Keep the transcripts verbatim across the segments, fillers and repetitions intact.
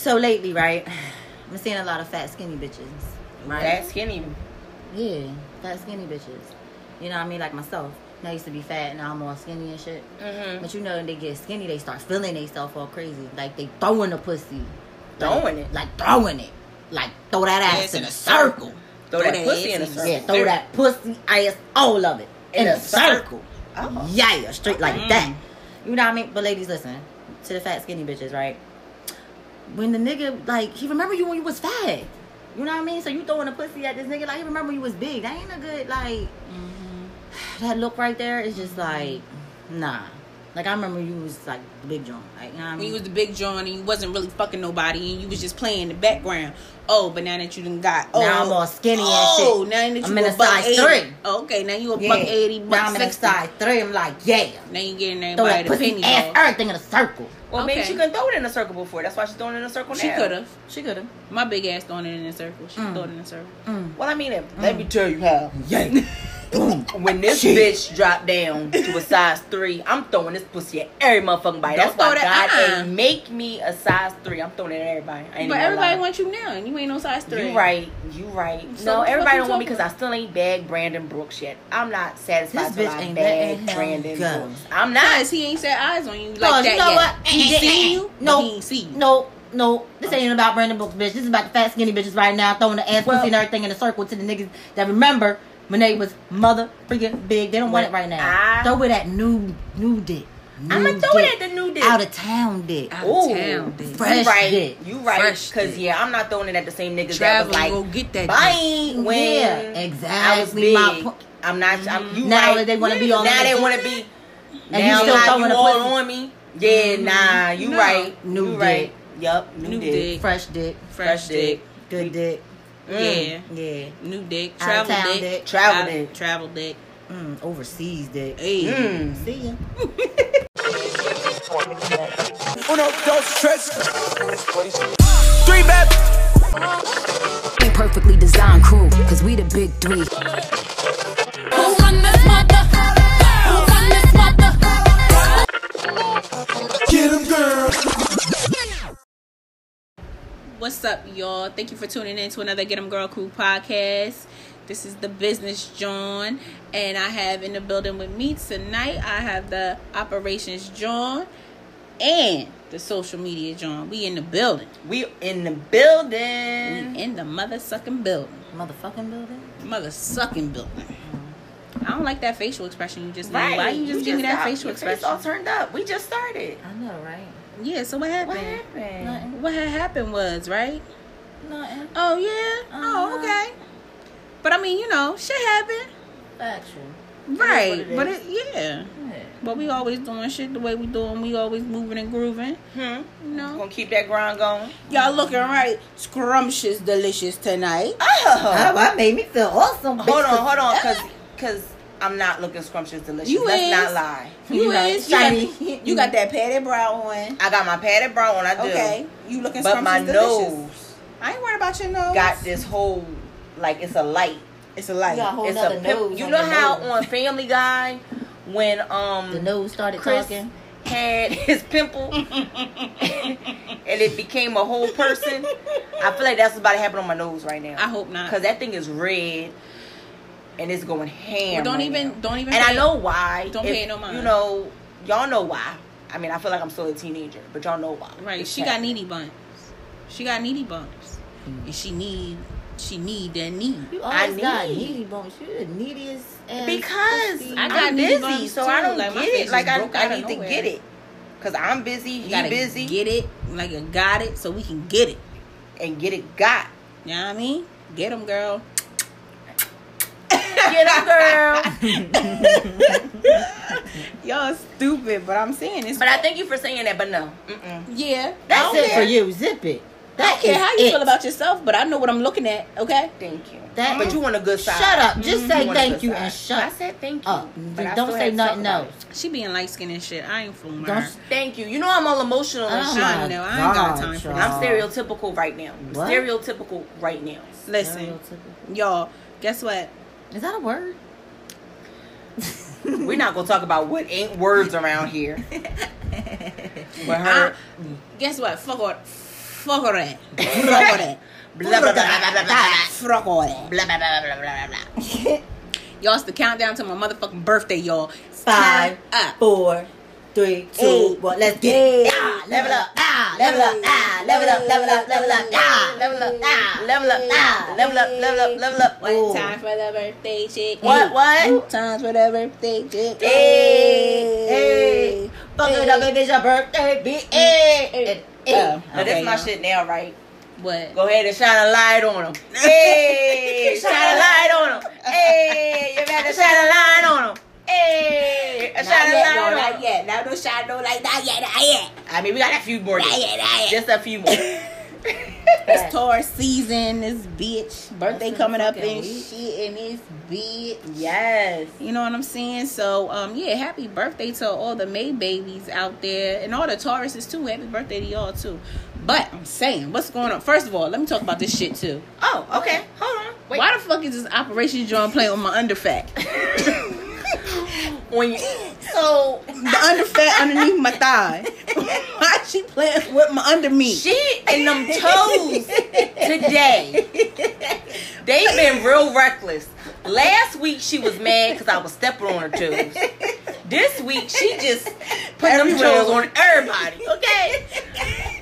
So lately, right, I'm seeing a lot of fat, skinny bitches. Right? Fat, skinny. Yeah, fat, skinny bitches. You know what I mean? Like myself. I used to be fat, and now I'm all skinny and shit. Mm-hmm. But you know, when they get skinny, they start feeling themselves all crazy. Like, they throwing the pussy. Throwing like, it? Like, throwing it. Like, throw that ass yes, in a circle. Throw, throw that, that pussy in a circle. Yeah, throw there. That pussy ass, all of it, in, in a, a circle. circle. Oh. Yeah, straight like mm. that. You know what I mean? But ladies, listen to the fat, skinny bitches, right? When the nigga, like, he remember you when you was fat. You know what I mean? So you throwing a pussy at this nigga, like, he remember when you was big. That ain't a good, like... Mm. That look right there is just like, nah. Like, I remember you was like the big John. Like, you know what I mean? You was the big John and you wasn't really fucking nobody and you was just playing in the background. Oh, but now that you done got oh, now I'm all skinny oh, and shit. Oh, now that you I'm in a size eighty. three. Oh, okay, now you a yeah. buck eighty, buck now I'm in a size three. I'm like, yeah. Now you getting everybody the penny ass, ball. Everything in a circle. Well, okay. Maybe she couldn't throw it in a circle before. That's why she's throwing it in a circle now. She could have. She could have. My big ass throwing it in a circle. She mm. throwing it in a circle. Mm. Well, I mean, if, mm. let me tell you how. Yeah. Boom. When this shit. Bitch dropped down to a size three, I'm throwing this pussy at every motherfucking body. Don't That's why that, God uh-uh. ain't make me a size three. I'm throwing it at everybody. I ain't but everybody wants you now, and you ain't no size three. You right. You right. So no, everybody don't want me because I still ain't bagged Brandon Brooks yet. I'm not satisfied till I bag Brandon God. Brooks. I'm not. Because he ain't set eyes on you like no, that you know yet. What? He ain't seen you? No. He ain't see you. No. No, this ain't about Brandon Brooks, bitch. This is about the fat, skinny bitches right now throwing the ass well, pussy and everything in a circle to the niggas that remember when they was mother freaking big. They don't want it right now. I, throw it at new new dick. I'm going to throw it at the new dick. Out of town dick. Out of town dick. Fresh right. dick. You right. Because, yeah, I'm not throwing it at the same niggas Travel, that was like, go get that bye. Dick. When yeah, exactly. I was big. My po- I'm not, I'm, you now right. Now they want to be on me. Now they want to be. And now you still you all on me. Yeah, mm-hmm. nah. You no. right. New you dick. Right. Yup. New, new dick. dick. Fresh dick. Fresh dick. Good dick. Mm. Yeah, yeah. New dick, travel dick. dick, travel Out, dick, travel dick, mm, overseas dick. Hey, mm. see ya. Uno, dos, tres. Three bad. We perfectly designed crew, cause we the big three. Who run this mother? Who run this mother? Get 'em, girl. What's up, y'all? Thank you for tuning in to another Get 'em Girl Crew podcast. This is the Business John, and I have in the building with me tonight, I have the Operations John and the Social Media John. We in the building. We in the building. We in the mother-sucking building. Motherfucking building? Mother-sucking building. I don't like that facial expression you just right. made. Why you just you give just me that facial expression? It's all turned up. We just started. I know, right? Yeah, so what happened? What happened? Nothing. What had happened was, right? Nothing. Oh, yeah? Uh-huh. Oh, okay. But, I mean, you know, shit happened. Factual. Right. It but, it, yeah. yeah. But we always doing shit the way we doing. We always moving and grooving. Hmm. You know? Gonna keep that grind going. Y'all looking right scrumptious delicious tonight. Oh. That oh, made me feel awesome. Hold on, hold on, because... because I'm not looking scrumptious delicious. You Let's is. not lie. You, you know, is. Shiny. You, got, you got that padded brow on. I got my padded brow on. I do. Okay. You looking but scrumptious delicious. But my nose. I ain't worried about your nose. Got this whole, like, it's a light. It's a light. You got a whole it's a nose. You know how nose. on Family Guy, when um the nose started Chris talking, had his pimple, and it became a whole person? I feel like that's about to happen on my nose right now. I hope not. Because that thing is red. And it's going ham. Well, don't right even, now. don't even. And pay, I know why. Don't if, pay no mind. You know, y'all know why. I mean, I feel like I'm still a teenager, but y'all know why. Right? It's she happening. got needy buns. She got needy buns, mm-hmm. and she need, she need that need. You always I need. got needy buns. You're the neediest. Ass because I got I'm busy, busy so I don't like, get it. Like I, I need nowhere. to get it. Cause I'm busy. You he busy. Get it. Like I got it, so we can get it, and get it got. You know what I mean? Get 'em, girl. Get up, girl. Y'all stupid, but I'm saying this. But I thank you for saying that, but no. Mm-mm. Yeah. That's it care. for you. Zip it. That I don't care how you it. feel about yourself, but I know what I'm looking at, okay? Thank you. That, but you want a good side. Shut up. Mm-hmm. Just say you thank you side. and shut up. I said thank you. Up. But don't say nothing else. She being light-skinned and shit. I ain't fooling her. Thank you. You know I'm all emotional and oh shit. I know. I ain't got time for that. I'm stereotypical right now. What? Stereotypical right now. Listen, y'all, guess what? Is that a word? We're not gonna talk about what ain't words around here. With her, I, guess what? Fuck all. Frogore. Frogore. Blah blah blah blah blah. Frogore. Blah blah blah blah blah blah. Y'all, it's the countdown to my motherfucking birthday, y'all. Five, four, three, two, one. Let's get it. Ah, level up. Ah, level up. Ah, level up. Level up. Level up. Ah, level up. Ah, level up. Ah, level up. Level up. Level up. One time for the birthday chick. What? What? Two times for the birthday chick. Hey, hey. Fuck it up, it's your birthday, bitch. Hey. Oh, now that's my shit now, right? What? Go ahead and shine a light on them. Hey, shine a light on them. Hey, you better shine a light on them. Hey, a shine a light on them. Not yet. Now don't shine no light. Not yet. Not yet. I mean, we got a few more. Not yet. Not yet. Just a few more. It's Taurus season. This bitch birthday coming up and shit, and this bitch. Yes. You know what I'm saying? So, um, yeah, happy birthday to all the May babies out there, and all the Tauruses too. Happy birthday to y'all too. But I'm saying, what's going on? First of all, let me talk about this shit too. Oh, okay. Hold on. Wait. Why the fuck is this Operation John playing on my underfat? When you so the underfat underneath my thigh. Why she playing with my under meat? She and them toes today. They've been real reckless. Last week she was mad because I was stepping on her toes. This week she just put them toes on everybody. Okay.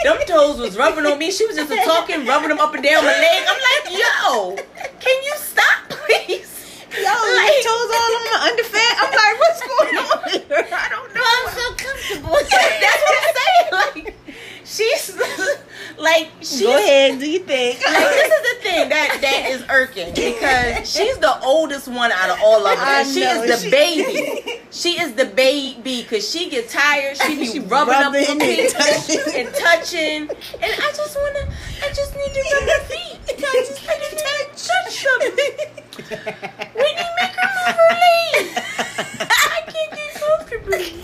Them toes was rubbing on me. She was just talking, rubbing them up and down my leg. I'm like, yo, can you stop, please? Yo, like, your toes all on my underfat. I'm like, what's going on here? I don't know. I'm so comfortable. That's what I'm saying. Like, she's like, she's, go ahead, do you think? Like, this is the thing that that is irking, because she's the oldest one out of all of them. She know, is the she... baby. She is the baby because she gets tired. She be she rubbing, rubbing up her feet and touching. And I just wanna, I just need to rub her feet. I just need to touch them. When you make her move her legs, I can't get comfortable.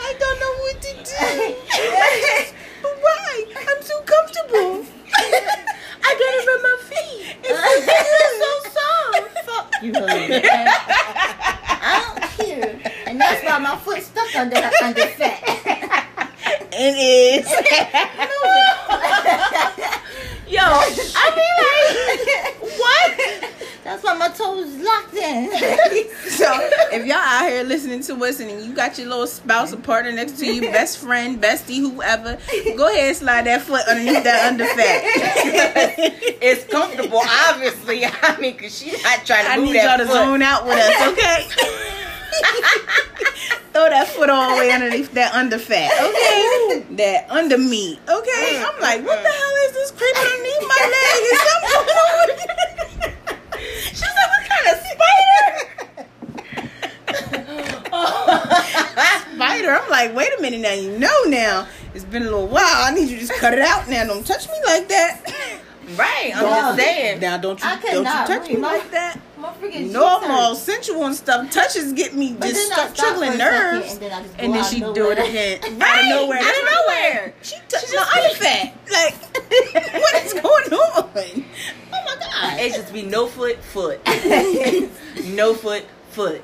I don't know what to do. Just, but why? I'm so comfortable. I gotta rub my feet. It's so soft. Fuck you, honey. I don't care. And that's why my foot's stuck under her underfat. It is. Yo, I mean, like, what? That's why my toes locked in. So, if y'all out here listening to us and you got your little spouse or partner next to you, best friend, bestie, whoever, go ahead and slide that foot underneath that underfat. It's comfortable, obviously. I mean, because she's not trying to I move that foot. I need y'all to zone out with us, okay? Throw that foot all the way underneath that underfat, okay? Ooh. That under meat, okay? I'm like, what the hell is this creeping underneath my leg? Is something going on? She's like, what kind of spider? Oh, spider. I'm like, wait a minute now. You know now. It's been a little while. I need you to just cut it out now. Don't touch me like that. Right. I'm well, just saying. Now, don't you, don't you touch me my, like that. No, I'm all sensual and stuff. Touches get me but just stuck triggling nerves. Second, and then, and then she do it again. Right. Out of nowhere. Out of nowhere. She touched my underfat. Like, what is going on? It's just be no foot, foot. No foot, foot.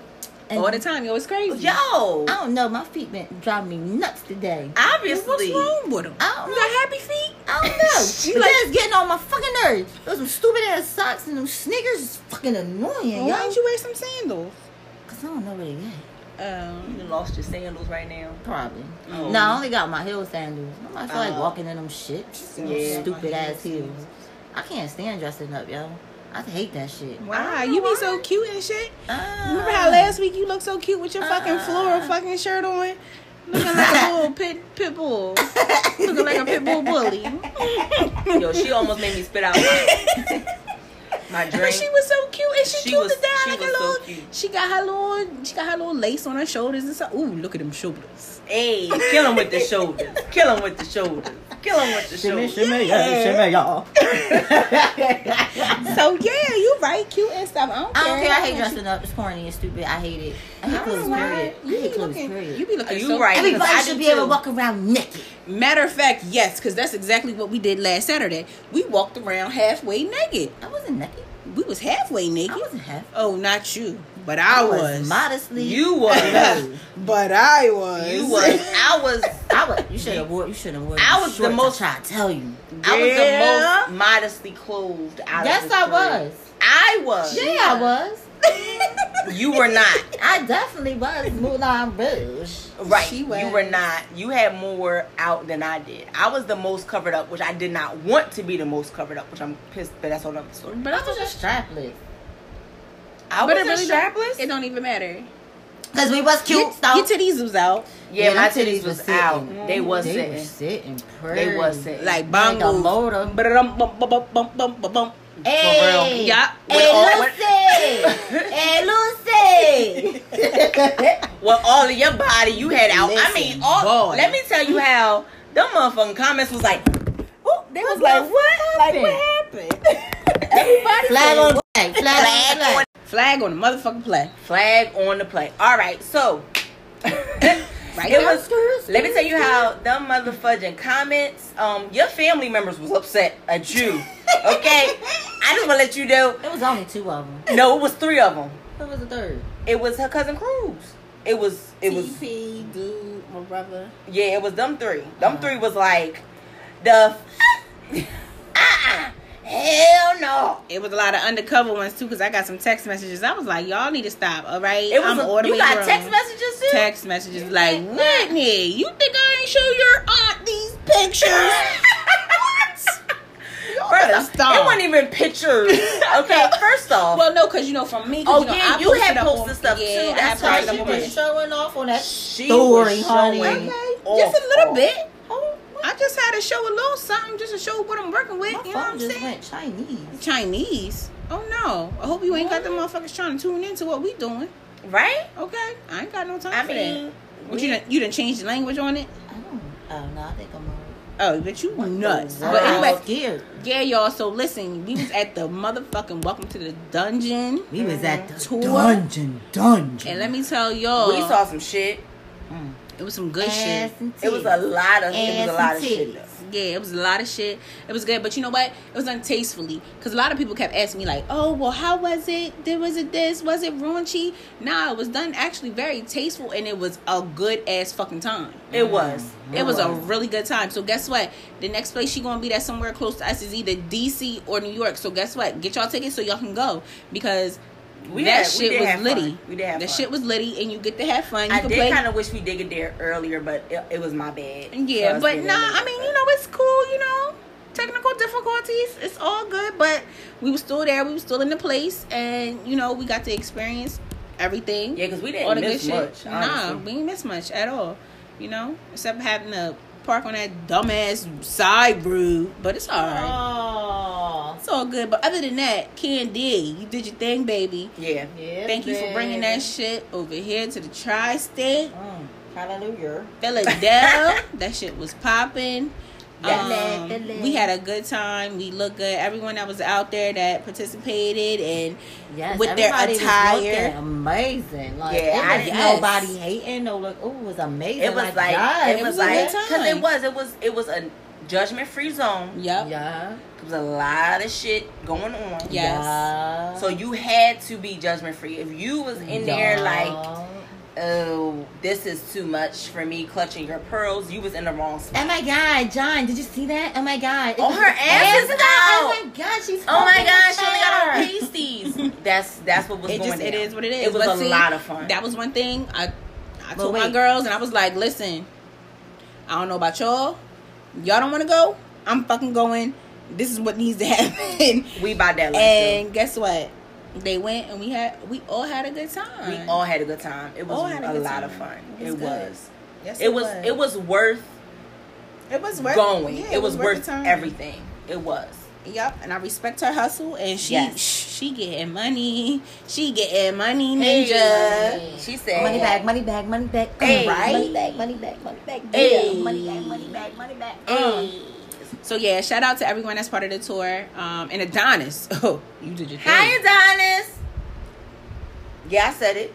And all the time. Yo, it's crazy. Yo. I don't know. My feet been driving me nuts today. Obviously. What's wrong with them? I don't you know. Got happy feet? I don't know. She's like, getting on my fucking nerves. Those some stupid ass socks and them sneakers is fucking annoying. Well, why don't you wear some sandals? Because I don't know where they at. Um, you lost your sandals right now. Probably. Oh. No, I only got my heel sandals. I'm not feel uh, like walking in them shit. Yeah, stupid ass heels. heels. I can't stand dressing up, yo. I hate that shit. Wow, you be so cute and shit. Uh, Remember how last week you looked so cute with your uh, fucking floral fucking shirt on? Looking like a little pit, pit bull. Looking like a pit bull bully. Yo, she almost made me spit out my, my drink. She was so cute and she, she cute was, to die. Like a little, so she, got her little, she got her little lace on her shoulders and stuff. Ooh, look at them shoulders. Hey, kill them with the shoulders. Kill them with the shoulders. Kill him with the shimmy, show. Shimmy, yeah. Shimmy, y'all. So, yeah, you right. Cute and stuff. I don't care. I, don't care. I hate dressing up. It's corny and stupid. I hate it. I hate clothes, period. You be looking, you be looking so... Everybody should be able to walk around naked. Matter of fact, yes, because that's exactly what we did last Saturday. We walked around halfway naked. I wasn't naked. We was halfway naked. I wasn't half. Oh, not you. But I, I was, was modestly. You was, but I was. You was. I was. I was. You should have wore. You should have wore. I was the most. I tell you, yeah. I was the most modestly clothed. Out yes, of the I three. was. I was. Yeah, yeah. I was. You were not. I definitely was Moulin Rouge. Right. She was. You were not. You had more out than I did. I was the most covered up, which I did not want to be the most covered up, which I'm pissed. But that's another story. But I was just strapless. I but wasn't it really strapless. Don't, it don't even matter. Because we was cute. Your, your titties was out. Yeah, yeah my titties, titties was sitting. out. Mm. They was they sitting. Were sitting pretty. They was sitting. Like bongo. Like a motor. Ba-da-dum-bum-bum-bum-bum-bum-bum. Hey. Yeah. Hey, Lucy. Hey, Lucy. Well, all of your body you had out. Listen, I mean, all. Boy. Let me tell you how them motherfucking comments was like, oh, they was like, like, what? Like, what happened? Everybody flag on flag. Flag on flag. Flag on the motherfucking play. Flag on the play. All right, so right it was, downstairs, let me tell you how them motherfucking comments. Um, your family members was upset at you. Okay, I just want to let you know. It was only two of them. No, it was three of them. What was the third? It was her cousin Cruz. It was it was T P, dude, my brother. Yeah, it was them three. Them uh-huh. three was like the. uh-uh. Hell no. It was a lot of undercover ones too, because I got some text messages. I was like, y'all need to stop, all right? It was I'm a, you got grown. Text messages too? Text messages yeah. Like, Whitney, you think I ain't show your aunt these pictures? First off, it wasn't even pictures. Okay, first off. Well, no, because you know, from me, oh, you know, yeah, I you had posted stuff yeah, too. That's why she was showing off on that story, honey. Okay, off, just a little off. bit. I just had to show a little something just to show what I'm working with. My you know what I'm just saying? Went Chinese. Chinese? Oh no. I hope you ain't what? got the motherfuckers trying to tune into what we doing. Right? Okay. I ain't got no time I for mean, that. What you done you done changed the language on it? I don't oh no, I think I'm on Oh, but you what nuts. But anyway, scared. Yeah, y'all. So listen, we was at the motherfucking Welcome to the Dungeon. We was at the tour. Dungeon, dungeon. And let me tell y'all, we saw some shit. Mm. It was some good shit. It was a lot of it was a lot of shit though. Yeah, it was a lot of shit. It was good, but you know what? It was untastefully, because a lot of people kept asking me like, "Oh, well, how was it? Did was it this? Was it raunchy?" Nah, it was done actually very tasteful, and it was a good ass fucking time. It was. It was a really good time. So guess what? The next place she gonna be that somewhere close to us is either D C or New York. So guess what? Get y'all tickets so y'all can go, because. We that had, shit we was litty. Fun. We did have that fun. shit was litty, and you get to have fun. You I did kind of wish we did get there earlier, but it, it was my bad. Yeah, but nah, I mean, you know, it's cool. You know, technical difficulties, it's all good. But we were still there. We were still in the place, and you know, we got to experience everything. Yeah, because we didn't all the miss good much. Shit. Nah, we didn't miss much at all. You know, except having to park on that dumbass side road, but it's all right. Aww. It's all good. But other than that, Candy, you did your thing, baby. Yeah. yeah Thank baby. you for bringing that shit over here to the tri-state. Mm, hallelujah. Philadelphia. That shit was popping. Um, we had a good time. We looked good. Everyone that was out there that participated and yes, with their attire, amazing. Like, yeah, I didn't yes. nobody hating. No, look, oh, it was amazing. It was like, like God, it, it was, was like because it was, it was, it was a judgment free zone. Yep. Yeah, there was a lot of shit going on. Yes. Yeah. So you had to be judgment free. If you was in yeah. there like. Oh, this is too much for me, clutching your pearls. You was in the wrong spot. Oh my God, John, did you see that? Oh my God. Oh, her ass is out. Oh my God, she's Oh my God, she only got on pasties. That's that's what was it going on. It is what it is. It was Let's a see, lot of fun. That was one thing I I told my girls, and I was like, listen, I don't know about y'all. Y'all don't want to go? I'm fucking going. This is what needs to happen. We bought that life. And too. guess what? They went, and we had we all had a good time. We all had a good time. It was a, a lot time. of fun. It was. It was. Yes, it, it was. was. It was worth. It was worth going. Yeah, it, it was, was worth, worth everything. It was. Yep. And I respect her hustle, and she yes. she getting money. She getting money, ninja. Hey. She said, "Money back, money back, money back." Hey. Right. Money back, money back, money back. Hey. Yeah. Money back, money back, money back. Hey. Hey. So, yeah, shout out to everyone that's part of the tour. Um, and Adonis. Oh, you did your thing. Hi, Adonis. Yeah, I said it.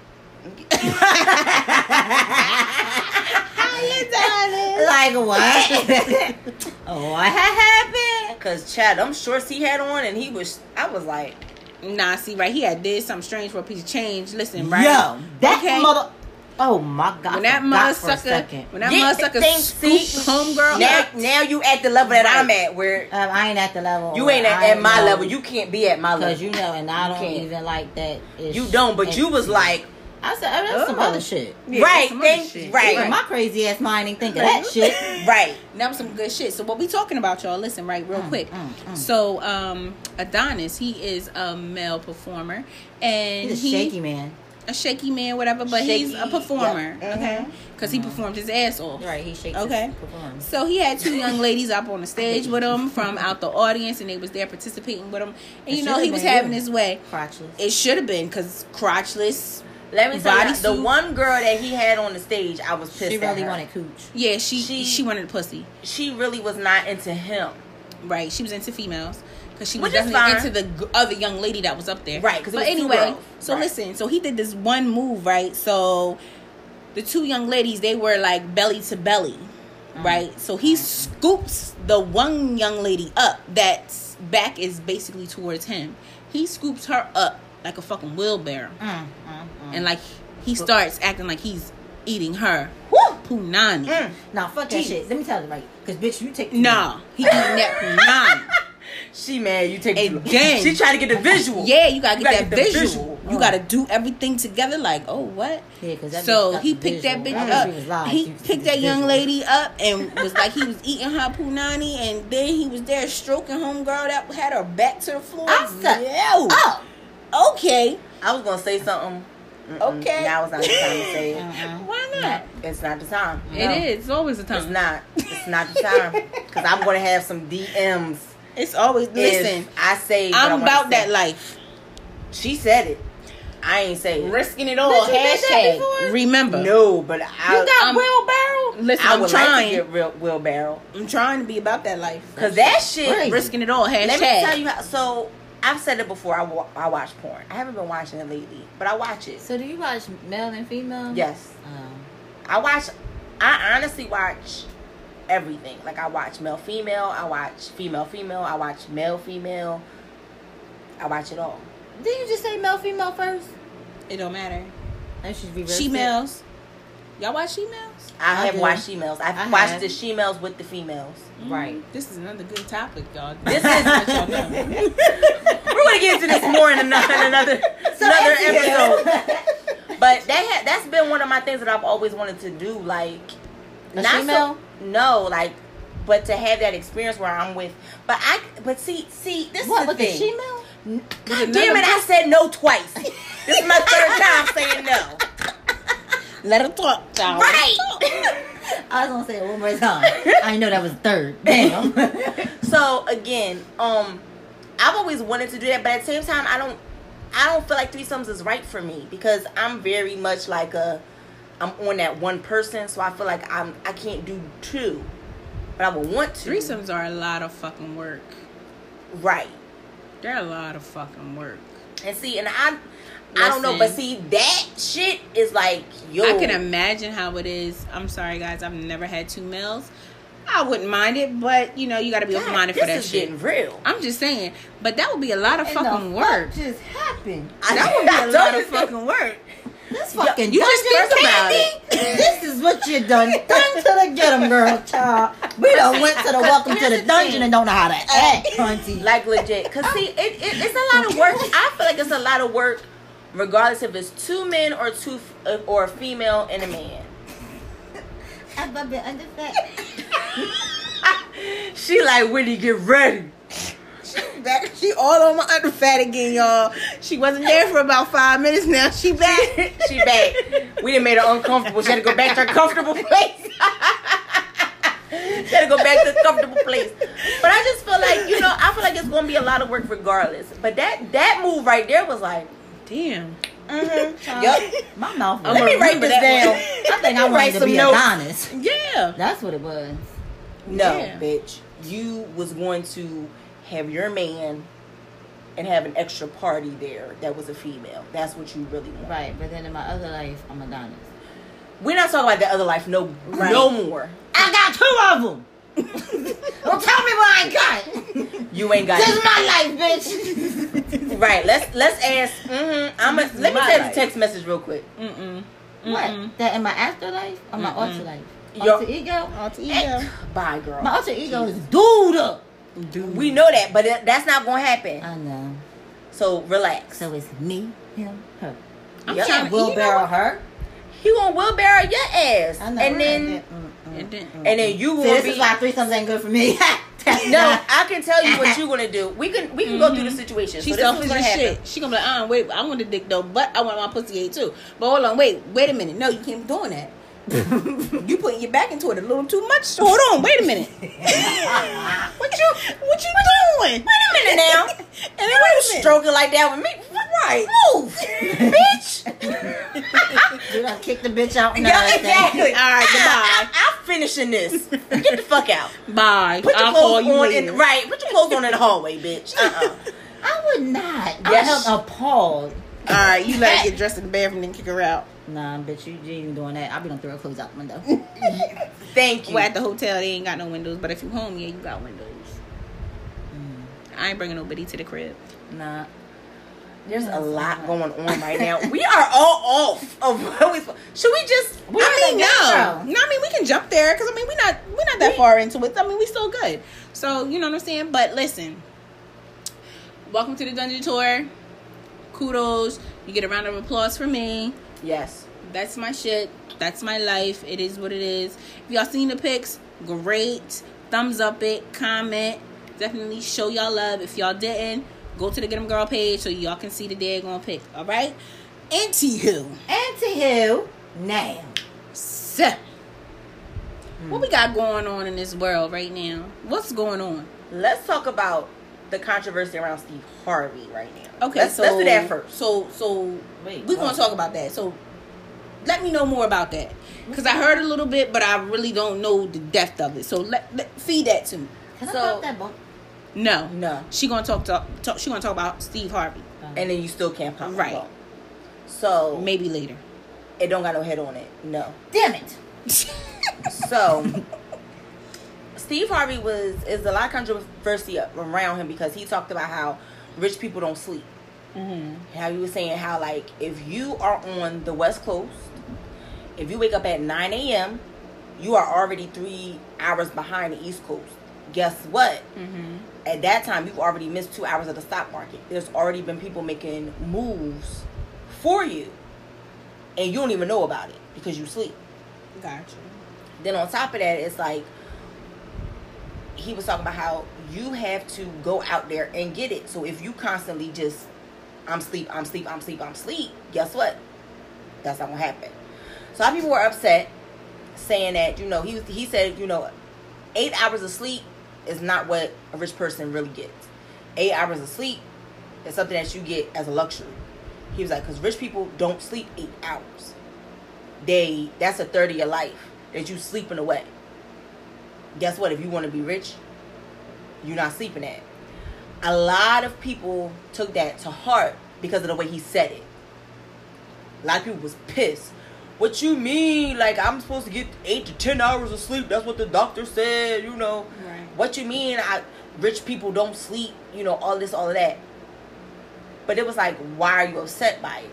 you darling. Like, what? What happened? Because, Chad, them shorts he had on, and he was, I was like, nah, see, right, he had did something strange for a piece of change. Listen, right? Yo, that okay. mother... Oh, my God. When that motherfucker... When that motherfucker scooped homegirl... Now, now you at the level that right. I'm at, where... Um, I ain't at the level... You ain't at, at my know, level. You can't be at my level. Because you know, and I don't can't. even like that. Ish. You don't, but you was like... I said, I mean, that's oh. some other shit. Yeah, right. Some other think, shit. Right. Even my crazy ass mind ain't think of that shit. Right. That was some good shit. So what we talking about, y'all, listen, right, real mm, quick. Mm, mm. So um, Adonis, he is a male performer. And he's a he, shaky man. A shaky man, whatever, but shaky, he's a performer. Yep. Okay. Mm-hmm. Because he performed his ass off. Right, he shakes okay. his perform. So he had two young ladies up on the stage with him from out the audience, and they was there participating with him. And, it you know, he was been, having his way. Crotchless. It should have been, because crotchless... Let me tell you, the one girl that he had on the stage, I was pissed at her. She really wanted cooch. Yeah, she, she she wanted a pussy. She really was not into him. Right, she was into females. Because she was definitely into the other young lady that was up there. Right, but anyway, so listen, so he did this one move, right? So the two young ladies, they were like belly to belly, right? So he scoops the one young lady up that's back is basically towards him. He scoops her up like a fucking wheelbarrow. Mm, mm. And, like, he starts acting like he's eating her. Woo! Punani. Mm. Nah, fuck that Jeez. shit. Let me tell you, right? Because, bitch, you take... Nah, he eating that punani. She mad, you take... And then... She trying to get the visual. Yeah, you got to get, get that visual. visual. You got to do everything together, like, oh, what? Yeah, because that So, he picked visual. that bitch that up. Live, he picked that young visual. lady up and was like, he was eating her punani. And then he was there stroking homegirl that had her back to the floor. I said, oh, okay. I was going to say something... Mm-mm. Okay. Now it's not the time to say it. Uh-huh. Why not? It's not the time. No. It is. It's always the time. It's not. It's not the time. Because I'm going to have some D Ms. It's always. Listen. I say. I'm I about that life. She said it. I ain't say it. Risking it all. Did you hashtag. That remember. No, but I. You got wheelbarrow? Listen, I I'm trying. Like to get real wheelbarrow. I'm trying to be about that life. Because that shit. Crazy. Risking it all. Hashtag. Let me tell you how. So. I've said it before. I, wa- I watch porn. I haven't been watching it lately, but I watch it. So do you watch male and female? Yes. Oh. I watch. I honestly watch everything. Like I watch male female. I watch female female. I watch male female. I watch it all. Did you just say male female first? It don't matter. I should be she-males. Y'all watch she-males? I, I have do. watched she-males. I've I watched have. the she-males with the females. Mm, right. This is another good topic, y'all. This is what y'all know. We're going to get into this more in another, another, so another episode. But that ha- that's been one of my things that I've always wanted to do. Like, a not female? So, no, like, but to have that experience where I'm with. But I, but see, see, this what, is the thing. What, with the she-male? God damn it, I said no twice. This is my third time saying no. Let him talk, child. Right. I was gonna say it one more time. I know that was third. Damn. So again, um, I've always wanted to do that, but at the same time, I don't, I don't feel like threesomes is right for me because I'm very much like a, I'm on that one person, so I feel like I'm, I can't do two, but I would want to. Threesomes are a lot of fucking work. Right. They're a lot of fucking work. And see, and I. Listen, I don't know, but see, that shit is like, yo. I can imagine how it is. I'm sorry, guys. I've never had two males. I wouldn't mind it, but, you know, you got to be open-minded for that shit. This is getting real. I'm just saying. But that would be a lot of and fucking fuck work. just happened? That would be a lot of fucking work. This fucking yo, you just think about it. This is what you done. Done to the get 'em, girl, child. We done went to the welcome to the dungeon and don't know how to act, hunty. Like, legit. Because, see, it, it, it's a lot of work. I feel like it's a lot of work. Regardless if it's two men or two f- or a female and a man. I've been under fat. She like, Willie, get ready. She, back, she all on my under fat again, y'all. She wasn't there for about five minutes now. She back. She back. We done made her uncomfortable. She had to go back to her comfortable place. She had to go back to her comfortable place. But I just feel like, you know, I feel like it's going to be a lot of work regardless. But that, that move right there was like, damn. Mm-hmm. Yep. My mouth. Was Let me write this down. One. I think I wanted to be honest. Yeah. That's what it was. No, yeah. bitch. You was going to have your man and have an extra party there that was a female. That's what you really want. Right. But then in my other life, I'm Adonis. We're not talking about that other life no right. no more. I got two of them. Don't tell me what I got. You ain't got this is my life, bitch. Right. Let's let's ask. Mm-hmm, I'm a, let me send a text message real quick. Mm-mm. Mm-mm. What? That in my afterlife or my Mm-mm. alter life? Alter ego? Alter ego. And, bye, girl. My alter ego Jesus. is dude up. Dude. We know that, but it, that's not going to happen. I know. So relax. So it's me, him, her. I'm yep. trying to wheelbarrow you know her. He gonna wheelbarrow your ass, I know, and right. then mm-mm. and then mm-mm. and then you will so this be, is why threesomes ain't good for me. No, I can tell you what you gonna do. We can we can mm-hmm. go through the situation. She's so selfish as shit. She gonna be like, oh, wait, I want the dick though, but I want my pussy ate too. But hold on, wait, wait a minute. No, you can't be doing that. You putting your back into it a little too much. Hold on, wait a minute. What you what you doing? Wait a minute now. And then you stroking like that with me. Right. Move. Bitch. You done kicked the bitch out now. Yeah, exactly. Alright, goodbye. I, I, I'm finishing this. Get the fuck out. Bye. Put your I'll clothes on you in right. Put your clothes on in the hallway, bitch. Uh-uh. I would not. Yes. I'm appalled. Alright, you let her get dressed in the bathroom and kick her out. Nah, bitch, you, you ain't doing that. I'll be gonna throw her clothes out the window. Thank you. Well, at the hotel, they ain't got no windows, but if you home, yeah, you got windows. Mm. I ain't bringing nobody to the crib. Nah. There's a lot going on right now. We are all off of what we... Should we just... I mean, no. No, I mean, we can jump there, because, I mean, we're not, we're not that we, far into it. I mean, we still good. So, you know what I'm saying? But, listen. Welcome to the Dungeon Tour. Kudos. You get a round of applause for me. Yes. That's my shit. That's my life. It is what it is. If y'all seen the pics, great. Thumbs up it. Comment. Definitely show y'all love. If y'all didn't, go to the Get 'Em Girl page so y'all can see the daggone pic. All right? Anywho. Anywho. Now. So. Hmm. What we got going on in this world right now? What's going on? Let's talk about the controversy around Steve Harvey right now. Okay, let's, so let's do that first. So, so Wait, we're going to talk about that. So, let me know more about that because I heard a little bit, but I really don't know the depth of it. So, let, let feed that to me. Can so, I talk that book? No, no. She going to talk, talk, talk. She going to talk about Steve Harvey, uh-huh. and then you still can't pop right. About. So maybe later. It don't got no head on it. No. Damn it. So. Steve Harvey was is a lot of controversy around him because he talked about how rich people don't sleep. Mm-hmm. How he was saying how, like, if you are on the West Coast, if you wake up at nine a.m., you are already three hours behind the East Coast. Guess what? Mm-hmm. At that time, you've already missed two hours of the stock market. There's already been people making moves for you, and you don't even know about it because you sleep. Gotcha. Then on top of that, it's like, he was talking about how you have to go out there and get it. So if you constantly just, I'm sleep, I'm sleep, I'm sleep, I'm sleep, guess what? That's not going to happen. So a lot of people were upset saying that, you know, he was, he said, you know, eight hours of sleep is not what a rich person really gets. Eight hours of sleep is something that you get as a luxury. He was like, because rich people don't sleep eight hours. They, that's a third of your life that you sleeping away. Guess what? If you want to be rich, you're not sleeping at. A lot of people took that to heart because of the way he said it. A lot of people was pissed. What you mean? Like, I'm supposed to get eight to ten hours of sleep? That's what the doctor said, you know. Right. What you mean? I, rich people don't sleep, you know, all this, all of that. But it was like, why are you upset by it?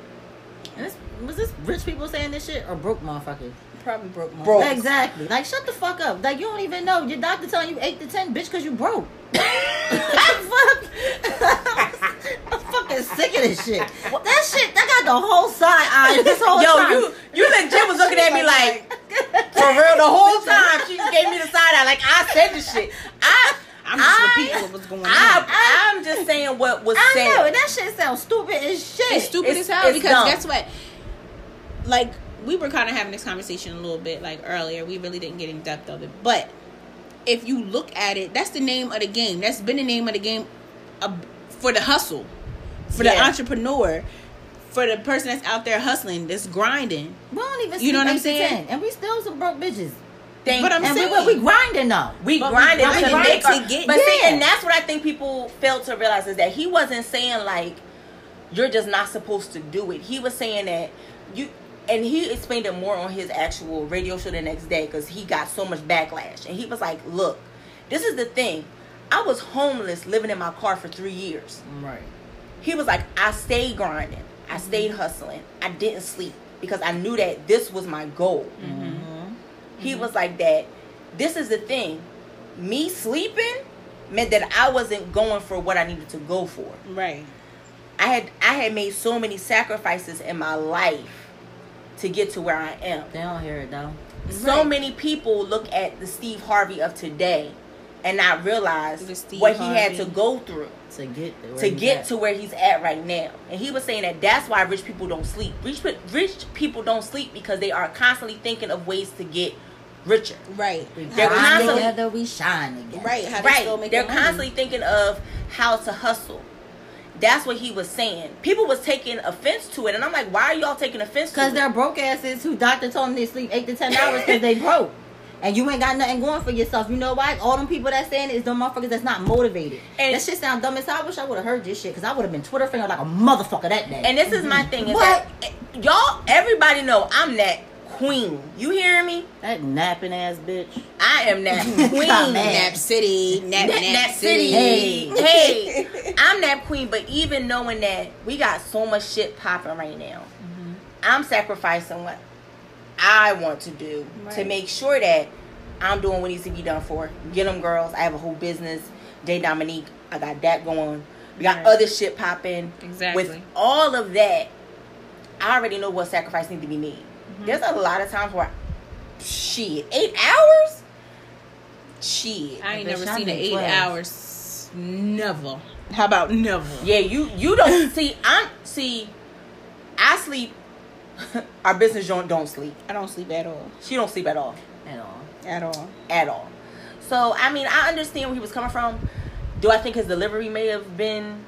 And this, was this rich people saying this shit or broke motherfuckers? Probably broke my broke. Exactly. Like, shut the fuck up. Like, you don't even know. Your doctor telling you eight to ten, bitch, because you broke. I'm, fuck, I'm fucking sick of this shit. That shit, that got the whole side eye this whole Yo, time. Yo, you, you legit like, was looking at me like, for real, the whole time. She gave me the side eye. Like, I said this shit. I... I'm just I, repeating what was going on. I, I'm just saying what was I said. I know, and that shit sounds stupid as shit. It's stupid it's, as hell because dumb. Guess what? Like, we were kind of having this conversation a little bit like earlier. We really didn't get in depth of it, but if you look at it, that's the name of the game. That's been the name of the game uh, for the hustle, for yeah. the entrepreneur, for the person that's out there hustling, that's grinding. We don't even, you know what I'm saying? And we still some broke bitches. Thank but I'm and saying we, we grinding though. We grinding, we grinding, grinding to, make to get. But yeah. see, and that's what I think people fail to realize is that he wasn't saying like you're just not supposed to do it. He was saying that you. and he explained it more on his actual radio show the next day because he got so much backlash. And he was like, look, this is the thing. I was homeless living in my car for three years. Right. He was like, I stayed grinding. I stayed hustling. I didn't sleep because I knew that this was my goal. Mm-hmm. He mm-hmm. was like that. This is the thing. Me sleeping meant that I wasn't going for what I needed to go for. Right. I had I had made so many sacrifices in my life to get to where I am. They don't hear it though. So right. many people look at the Steve Harvey of today and not realize what Harvey he had to go through to get to, to get at. to where he's at right now. And he was saying that that's why rich people don't sleep. Rich rich people don't sleep because they are constantly thinking of ways to get richer. Right. They're constantly together we shine again. Right. How right. Still make They're constantly money. Thinking of how to hustle. That's what he was saying. People was taking offense to it. And I'm like, why are y'all taking offense to it? Because they're broke asses who doctor told them they sleep eight to ten hours because they broke. And you ain't got nothing going for yourself. You know why? All them people that's saying it is them motherfuckers that's not motivated. And that shit sound dumb as hell. I wish I would have heard this shit because I would have been Twitter finger like a motherfucker that day. And this mm-hmm. is my thing. Is what? That, y'all, everybody know I'm that queen. You hearing me? That napping ass bitch. I am that queen. Nap City. Nap, nap, nap, nap City. City. Hey. hey. I'm that queen. But even knowing that we got so much shit popping right now, mm-hmm. I'm sacrificing what I want to do right. to make sure that I'm doing what needs to be done for. Get them girls. I have a whole business. Day Dominique. I got that going. We got right. other shit popping. Exactly. With all of that, I already know what sacrifice needs to be made. There's a lot of times where, shit, eight hours? Shit. I ain't never seen an eight hours. Never. How about never? Yeah, you, you don't see, I'm, see, I sleep, our business don't, don't sleep. I don't sleep at all. She don't sleep at all. At all. At all. At all. So, I mean, I understand where he was coming from. Do I think his delivery may have been,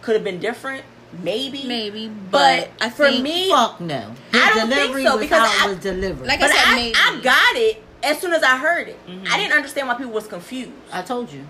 could have been different? Maybe, maybe, but, but I for think, me, fuck no. The I don't think so because I was delivered. Like I said, I, maybe. I got it as soon as I heard it. Mm-hmm. I didn't understand why people was confused. I told you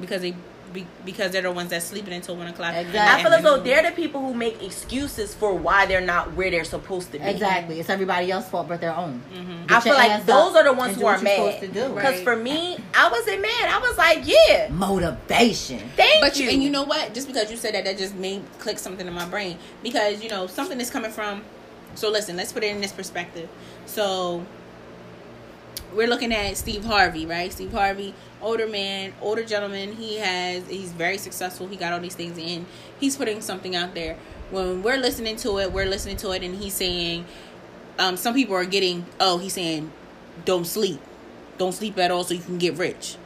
because they be, because they're the ones that's sleeping until one o'clock. Exactly. I feel as though they're the people who make excuses for why they're not where they're supposed to be. Exactly, it's everybody else's fault but their own. Mm-hmm. I feel like those are the ones who are mad. Because right. for me, I wasn't mad. I was like, yeah, motivation. Thank but you. you. And you know what? Just because you said that, that just made click something in my brain. Because you know something is coming from. So listen, let's put it in this perspective. So we're looking at Steve Harvey, right? Steve Harvey. Older man, older gentleman, he has, he's very successful. He got all these things in. He's putting something out there. When we're listening to it, we're listening to it, and he's saying, um, some people are getting, oh, he's saying, don't sleep. Don't sleep at all so you can get rich.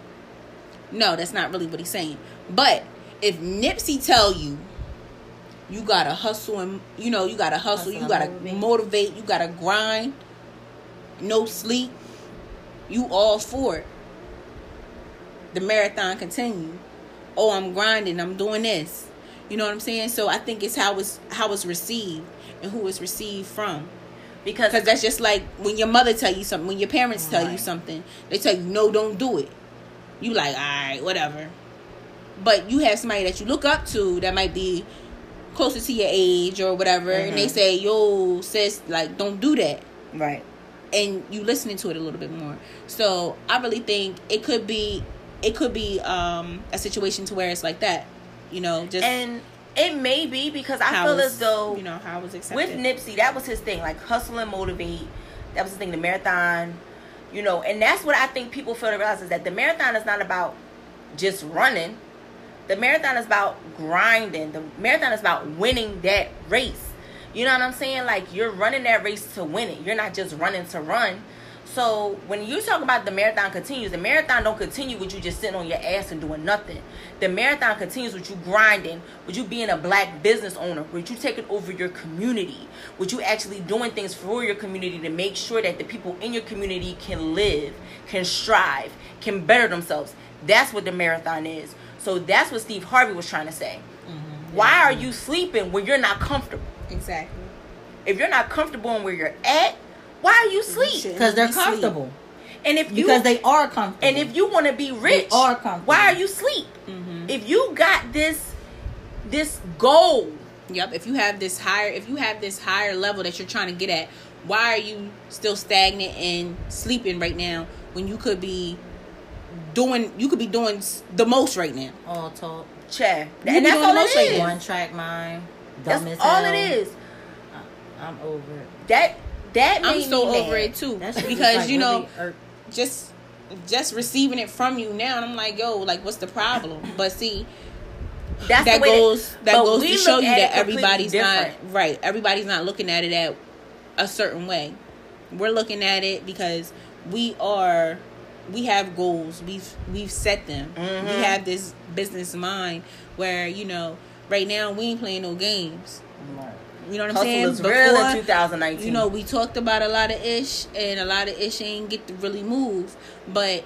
No, that's not really what he's saying. But if Nipsey tell you, you got to hustle, and you know, you got to hustle, you got to motivate, you got to grind, no sleep, you all for it. The marathon continue. Oh, I'm grinding. I'm doing this. You know what I'm saying? So I think it's how it's how it's received and who it's received from. Because that's just like when your mother tell you something, when your parents tell right. you something, they tell you, no, don't do it. You like, all right, whatever. But you have somebody that you look up to that might be closer to your age or whatever. Mm-hmm. And they say, yo, sis, like, don't do that. Right. And you listening to it a little bit more. So I really think it could be... It could be um, a situation to where it's like that, you know. Just and it may be because I feel was, as though you know how it was accepted with Nipsey. That was his thing, like hustle and motivate. That was his thing, the marathon, you know. And that's what I think people feel to realize is that the marathon is not about just running. The marathon is about grinding. The marathon is about winning that race. You know what I'm saying? Like you're running that race to win it. You're not just running to run. So, when you talk about the marathon continues, the marathon don't continue with you just sitting on your ass and doing nothing. The marathon continues with you grinding, with you being a black business owner, with you taking over your community, with you actually doing things for your community to make sure that the people in your community can live, can strive, can better themselves. That's what the marathon is. So, that's what Steve Harvey was trying to say. Mm-hmm. Why are you sleeping when you're not comfortable? Exactly. If you're not comfortable in where you're at, why are you sleep? Because they're comfortable. And if you, because they are comfortable. And if you want to be rich, they are comfortable. Why are you sleep? Mm-hmm. If you got this this goal Yep. If you have this higher, if you have this higher level that you're trying to get at, why are you still stagnant and sleeping right now when you could be doing, you could be doing the most right now? All talk. Chair. And that's all it is. One track mind. Dumb as hell. That's all it is. I'm over it. That that made me mad. I'm so over it too, because you know, just just receiving it from you now, and I'm like, yo, like, what's the problem? But see, that's that goes that goes to show you that everybody's not right. Everybody's not looking at it at a certain way. We're looking at it because we are we have goals. We've we've set them. Mm-hmm. We have this business mind where, you know, right now we ain't playing no games. Right. You know what I'm Hustle saying? Is Before, real in twenty nineteen. You know, we talked about a lot of ish, and a lot of ish ain't get to really move, but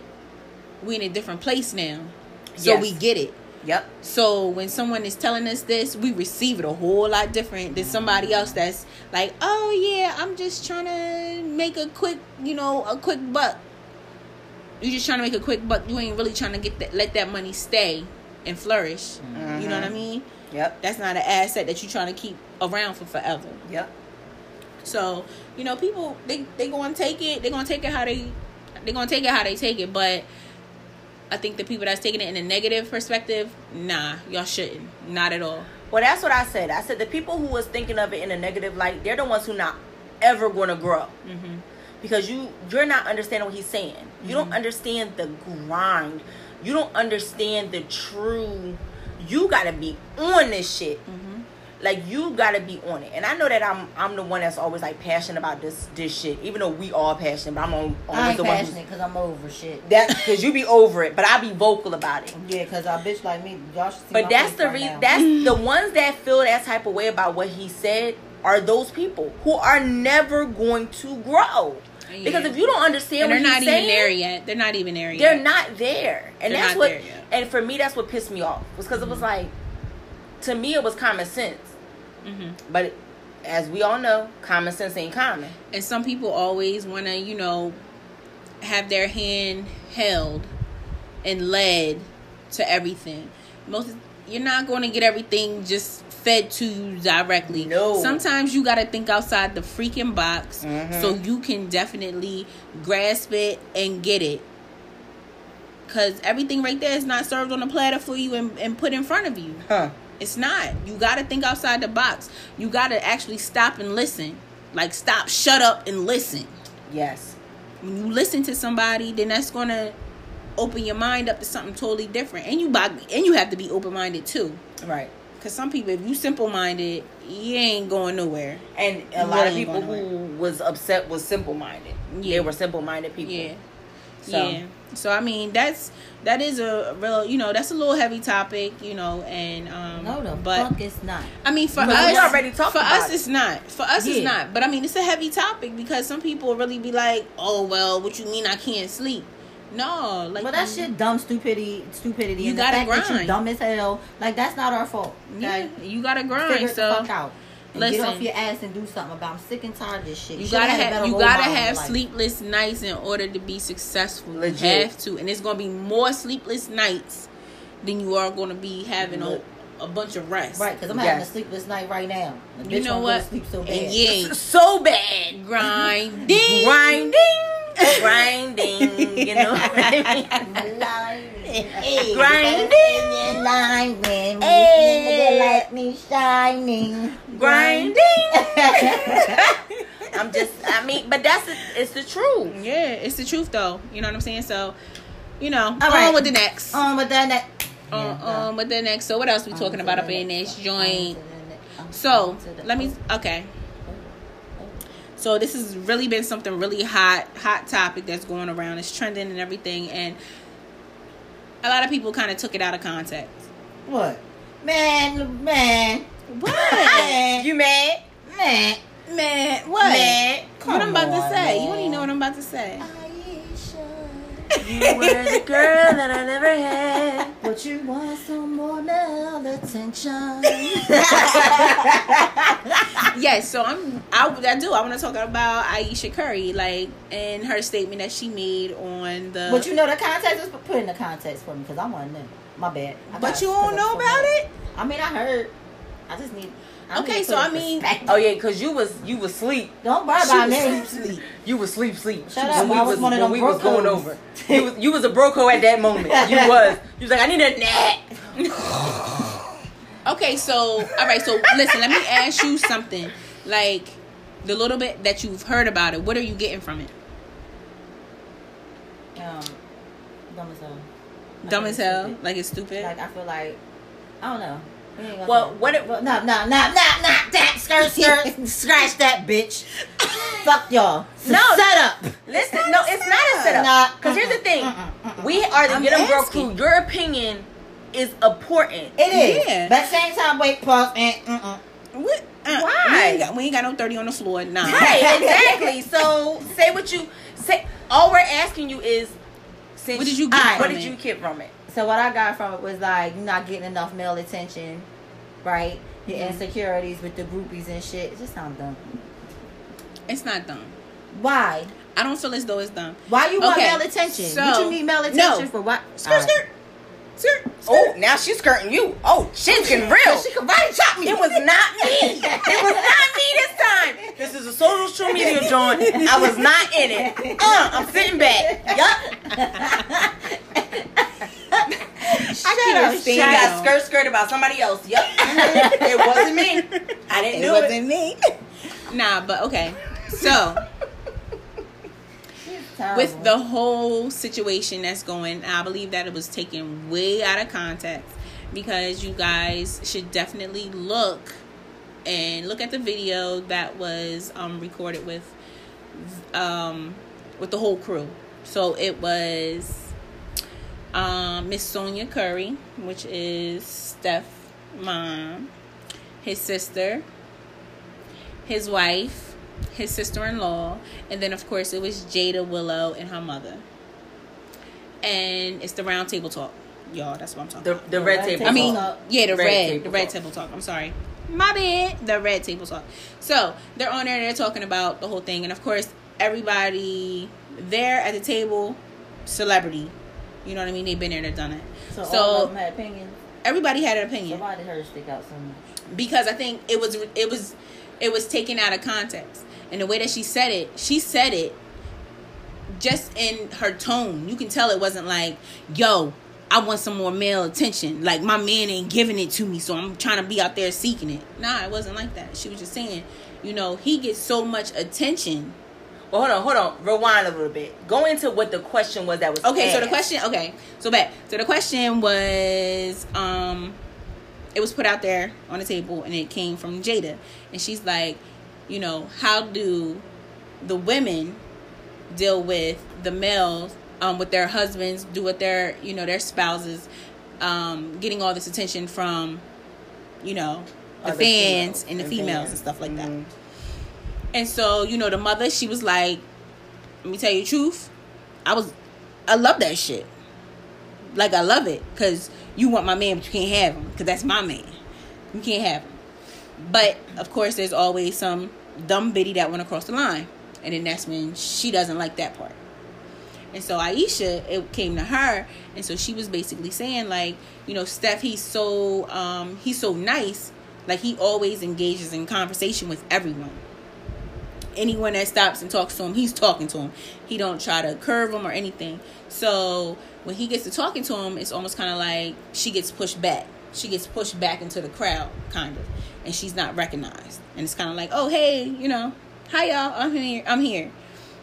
we in a different place now, so yes. we get it. Yep. So when someone is telling us this, we receive it a whole lot different than somebody else that's like, "Oh yeah, I'm just trying to make a quick, you know, a quick buck." You just trying to make a quick buck. You ain't really trying to get that, let that money stay and flourish. Mm-hmm. You know what I mean? Yep. That's not an asset that you're trying to keep around for forever. Yep. So, you know, people, they they gonna take it. They gonna take it how they they gonna take it how they take it. But I think the people that's taking it in a negative perspective, nah, y'all shouldn't. Not at all. Well, that's what I said. I said the people who was thinking of it in a negative light, they're the ones who not ever gonna grow. Mm-hmm. Because you you're not understanding what he's saying. You mm-hmm. don't understand the grind. You don't understand the true. You gotta be on this shit. Mm-hmm. Like, you gotta be on it. And I know that I'm I'm the one that's always like passionate about this this shit. Even though we all passionate, but I'm on, always I ain't the one passionate because I'm over shit. That because you be over it, but I be vocal about it. Yeah, because I bitch like me. Y'all should see. But that's the reason. Right, that's the ones that feel that type of way about what he said are those people who are never going to grow. Yeah. Because if you don't understand what he's saying, they're not even there yet. They're not even there yet. They're not there, and they're that's what. And for me, that's what pissed me off. Was because mm-hmm. it was like, to me, it was common sense. Mm-hmm. But it, as we all know, common sense ain't common. And some people always want to, you know, have their hand held and led to everything. Most you're not going to get everything just fed to you directly. No. Sometimes you got to think outside the freaking box mm-hmm. so you can definitely grasp it and get it. Because everything right there is not served on a platter for you and, and put in front of you. Huh. It's not. You got to think outside the box. You got to actually stop and listen. Like, stop, shut up, and listen. Yes. When you listen to somebody, then that's going to open your mind up to something totally different. And you and you have to be open-minded, too. Right. Because some people, if you simple-minded, you ain't going nowhere. And a you lot really of people who was upset was simple-minded. Yeah. They were simple-minded people. Yeah. So. Yeah. So I mean, that's that is a real, you know, that's a little heavy topic, you know, and um no, the but fuck it's not. I mean, for us, we already talked for about us, it. it's not. For us, yeah. it's not. But I mean, it's a heavy topic because some people really be like, "Oh well, what you mean I can't sleep?" No, like, well, that shit dumb stupidity, stupidity. You and gotta the fact grind. That you dumb as hell. Like, that's not our fault. Okay? Yeah, you gotta grind. Figure so. The fuck out. Listen, get off your ass and do something about it. I'm sick and tired of this shit. You gotta have you gotta have sleepless nights in order to be successful. Legit. You have to, and it's gonna be more sleepless nights than you are gonna be having a, a bunch of rest. Right, because I'm yes. having a sleepless night right now. The you know what? Sleep so bad. And yeah, so bad. Grinding, grinding, grinding. You know, grinding, grinding. Hey, let me shining. Grinding. I'm just, I mean, but that's the, it's the truth. Yeah, it's the truth though. You know what I'm saying? So, you know, all right. on with the next. On with the next. On, yeah, on with the next. So, what else we on talking about up in this joint? So, let me. Okay. So this has really been something really hot, hot topic that's going around. It's trending and everything, and a lot of people kind of took it out of context. What? Man, man. What? You mad? Mad. Mad. What? Mad. Come what I'm about on, to say. Man. You don't even know what I'm about to say. Aisha, you were the girl that I never had. But you want some more now attention. Yes, so I'm, I, I do. I want to talk about Ayesha Curry, like, and her statement that she made on the... But you know the context? Is put in the context for me, because I want to know. My bad. I but you don't know about it? I mean, I heard. I just need. I okay, need so I mean, oh yeah, because you was you was sleep. Don't worry about me. Sleep, sleep. You was sleep, sleep. Shut up. I was one of them we was going over. You was, you was a broco at that moment. You was. You was like, I need a nap. Okay, so all right, so listen. Let me ask you something. Like the little bit that you've heard about it, what are you getting from it? Um, dumb as hell. Like dumb as hell. Stupid. Like it's stupid. Like I feel like I don't know. Well, what it, well, no, no, no, no, not that skirt, skirt, scratch that bitch. Fuck y'all. No, set up. Listen, no, it's not a setup. Nah, because here's the thing: uh-uh, uh-uh. we are the Get 'Em Girl Crew. Your opinion is important. It is. Yeah. But same time, wait, pause, and uh-uh. What? Uh, Why? We ain't, got, we ain't got no thirty on the floor, nah. Right, exactly. So say what you say. All we're asking you is, since what did you get? I, from what it? did you get from it? So what I got from it was like, you're not getting enough male attention, right? Your mm-hmm. insecurities with the groupies and shit. It just sounds dumb. It's not dumb. Why? I don't feel as though it's dumb. Why you okay. want male attention? So, what you need male attention no. for? What? Skirt, skirt, right. skirt, skirt. Oh, now she's skirting you. Oh, she's getting real. She can body chop me. It was not me. It was not me this time. This is a social media joint. I was not in it. Uh, I'm sitting back. Yup. I can't She got skirt skirt about somebody else. Yep. It wasn't me. I didn't it do it. It wasn't me. Nah, but okay. So, with the whole situation that's going, I believe that it was taken way out of context, because you guys should definitely look and look at the video that was um, recorded with um, with the whole crew. So it was Um, Miss Sonia Curry, which is Steph's mom, his sister, his wife, his sister-in-law, and then of course it was Jada Willow and her mother. And it's the round table talk, y'all. That's what I'm talking the, about. The red, red table. I mean, talk. yeah, the red, red table the red talk. table talk. I'm sorry, my bad. The red table talk. So they're on there and they're talking about the whole thing, and of course everybody there at the table, celebrity. You know what I mean? They've been there, they've done it. So, so all of them had opinions. Everybody had an opinion. So why did hers stick out so much? Because I think it was it was it was taken out of context, and the way that she said it, she said it just in her tone. You can tell it wasn't like, "Yo, I want some more male attention. Like my man ain't giving it to me, so I'm trying to be out there seeking it." Nah, it wasn't like that. She was just saying, you know, he gets so much attention. Well, hold on, hold on. Rewind a little bit. Go into what the question was that was Okay, asked. so the question, okay. So back. So the question was, um, it was put out there on the table, and it came from Jada. And she's like, you know, how do the women deal with the males, um, with their husbands, do with their, you know, their spouses, um, getting all this attention from, you know, the Other fans females. and the, the females fans. and stuff like mm-hmm. that. And so, you know, the mother, she was like, let me tell you the truth. I was, I love that shit. Like, I love it. Because you want my man, but you can't have him. Because that's my man. You can't have him. But, of course, there's always some dumb bitty that went across the line. And then that's when she doesn't like that part. And so, Aisha, it came to her. And so, she was basically saying, like, you know, Steph, he's so, um, he's so nice. Like, he always engages in conversation with everyone. Anyone that stops and talks to him, he's talking to him. He don't try to curve him or anything. So when he gets to talking to him, it's almost kind of like she gets pushed back. She gets pushed back into the crowd, kind of. And she's not recognized. And it's kind of like, oh, hey, you know, hi, y'all. I'm here. I'm here.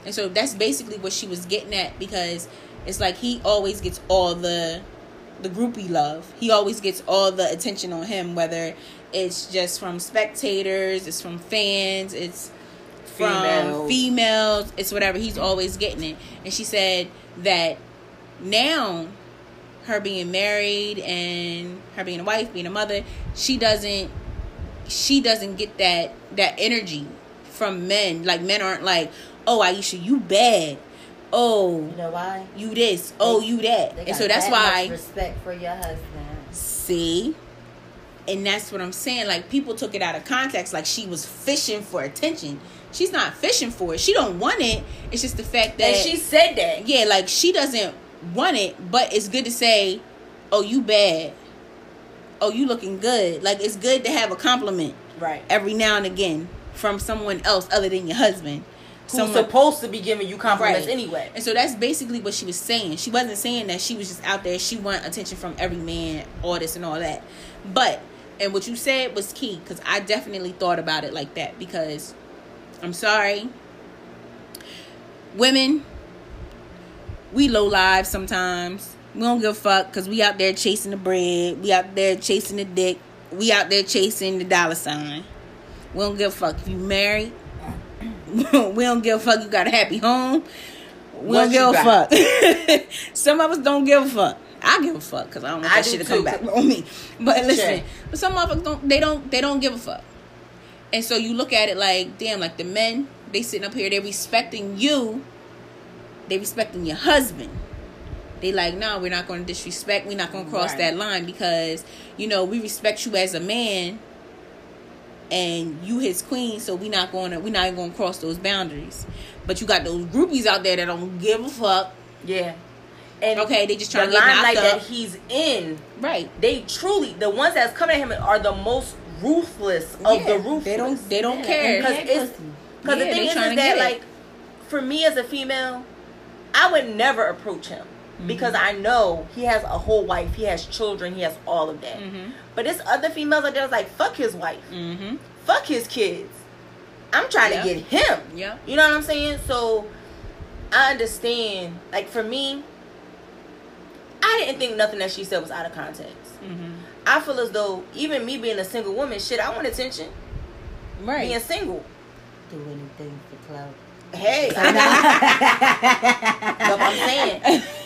And so that's basically what she was getting at, because it's like he always gets all the the groupie love. He always gets all the attention on him, whether it's just from spectators, it's from fans, it's from females. females it's whatever, he's always getting it. And she said that now, her being married and her being a wife, being a mother, she doesn't she doesn't get that that energy from men. Like, men aren't like, oh, Aisha, you bad, oh, you know why you this, they, oh, you that. And so that's that why respect for your husband. See? And that's what I'm saying. Like, people took it out of context. Like, she was fishing for attention. She's not fishing for it. She don't want it. It's just the fact that... And she said that. Yeah, like, she doesn't want it, but it's good to say, oh, you bad. oh, you looking good. Like, it's good to have a compliment, right, every now and again from someone else other than your husband, who's someone supposed to be giving you compliments, right, anyway. And so that's basically what she was saying. She wasn't saying that she was just out there, she wanted attention from every man, all this and all that. But, and what you said was key, because I definitely thought about it like that, because I'm sorry, women, we low lives sometimes. We don't give a fuck, because we out there chasing the bread. We out there chasing the dick. We out there chasing the dollar sign. We don't give a fuck if you married. We don't give a fuck you got a happy home. We what don't give a got? fuck. Some of us don't give a fuck. I give a fuck, because I don't want I that do shit to too. come back on me. But listen, sure. but some motherfuckers don't. They don't. They don't give a fuck. And so you look at it like, damn, like the men, they sitting up here, they respecting you. They respecting your husband. They like, no, we're not going to disrespect. We're not going to cross right. that line, because, you know, we respect you as a man, and you his queen. So we're not going to, we're not going to cross those boundaries. But you got those groupies out there that don't give a fuck. Yeah. And okay, they just trying to get knocked up. The limelight that he's in. Right. They truly, the ones that's coming at him are the most ruthless of yeah. the ruthless. They don't, they don't yeah. care. Because it's, because yeah, the thing is, is that, like, for me as a female, I would never approach him. Because I know he has a whole wife, he has children, he has all of that. Mm-hmm. But there's other females out there that's like, fuck his wife, mm-hmm. fuck his kids. I'm trying yep. to get him. Yep. You know what I'm saying? So I understand. Like, for me, I didn't think nothing that she said was out of context. Mm-hmm. I feel as though even me being a single woman, shit, I want attention. Right. Being single. Do anything for clout. Hey, I know. What I'm saying.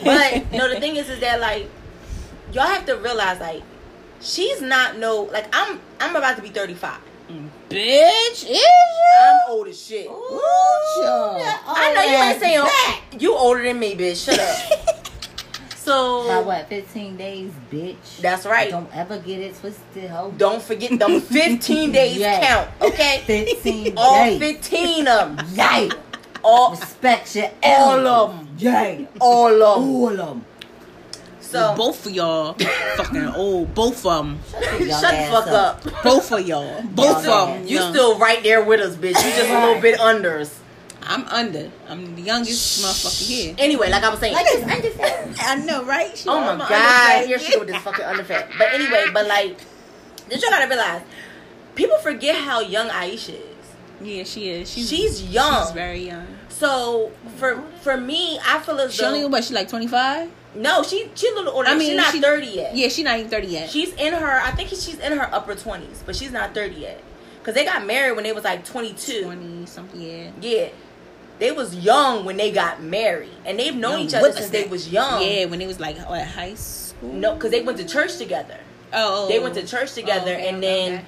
But no, the thing is, is that, like, y'all have to realize, like, she's not no, like, I'm I'm about to be thirty-five. Mm. Bitch, is you? I'm old as shit. Ooh, Ooh, I know you ain't saying that. You older than me, bitch. Shut up. So by what? fifteen days, bitch. That's right. Don't ever get it twisted, ho. Don't forget them fifteen days yeah. count. Okay. fifteen. All days. fifteen of them. Yeah. All, respect your all of them. Yeah. All of them. All of them. So well, both of y'all fucking old. Both of them. Shut the fuck up. up. Both of y'all. Both y'all of them. You young. Still right there with us, bitch. You just a little bit unders. I'm under. I'm the youngest motherfucker here. Anyway, like I was saying. Like it's underfat. I know, right? She oh my, my God. Here she go with this fucking underfat. But anyway, but like, did you gotta realize, people forget how young Aisha is. Yeah, she is. She's, she's young. She's very young. So for for me, I feel as though she only what she like twenty five. No, she she's a little older. I mean, she's not she, thirty yet. Yeah, she's not even thirty yet. She's in her. I think she's in her upper twenties, but she's not thirty yet. Cause they got married when they was like twenty two. Twenty something. Yeah. Yeah. They was young when they got married, and they've known no, each other since they was young. Yeah, when they was like oh, at high school. No, because they went to church together. Oh, they went to church together, oh, okay, and then okay.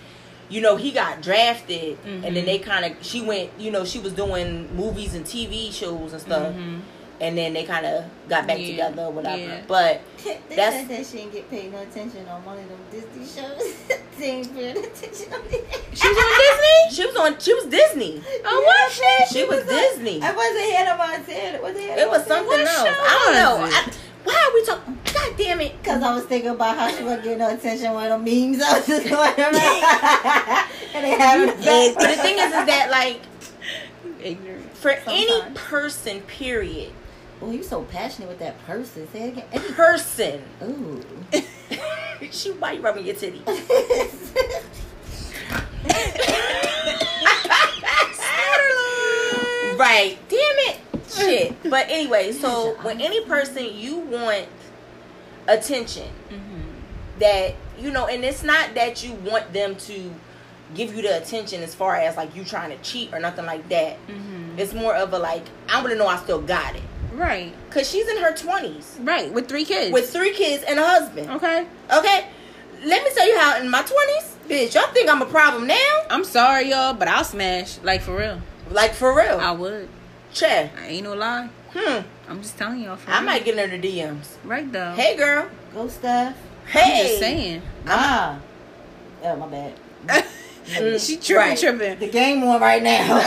you know he got drafted, mm-hmm. and then they kind of she went. You know she was doing movies and T V shows and stuff, mm-hmm. and then they kind of got back yeah. together or whatever. Yeah. But they that's said that she didn't get paid no attention on one of them Disney shows. She was on Disney. She was on. She was Disney. Oh, what shit? She, she was, was Disney. I wasn't here about it. Was it? It was something what else. I don't know. I, why are we talking? God damn it! Because I was thinking about how she was getting no attention with them memes. I was just going around. And they had it. But the thing is, is that like ignorant for sometimes. Any person, period. Oh, you so passionate with that person. Say it again. Any person. Ooh. She why you rubbing your titty? Right. Damn it. Shit. But anyway, so when any person you want attention, mm-hmm. that you know, and it's not that you want them to give you the attention as far as like you trying to cheat or nothing like that. Mm-hmm. It's more of a like I want to know I still got it. Right. Because she's in her twenties. Right. With three kids. With three kids and a husband. Okay. Okay. Let me tell you how in my twenties, bitch, y'all think I'm a problem now? I'm sorry, y'all, but I'll smash. Like, for real. Like, for real. I would. Che. I ain't no lie. Hmm. I'm just telling y'all. For I real. Might get in her D Ms. Right, though. Hey, girl. Go stuff. Hey. I'm just saying. Wow. Ah. Oh, my bad. Mm, she tripping, right. tripping. The game on right now.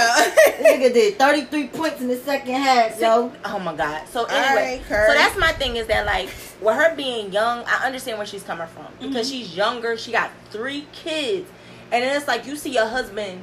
Nigga did thirty-three points in the second half, yo. Oh my God. So anyway, right, so that's my thing is that like with her being young, I understand where she's coming from because mm-hmm. she's younger. She got three kids, and then it's like you see your husband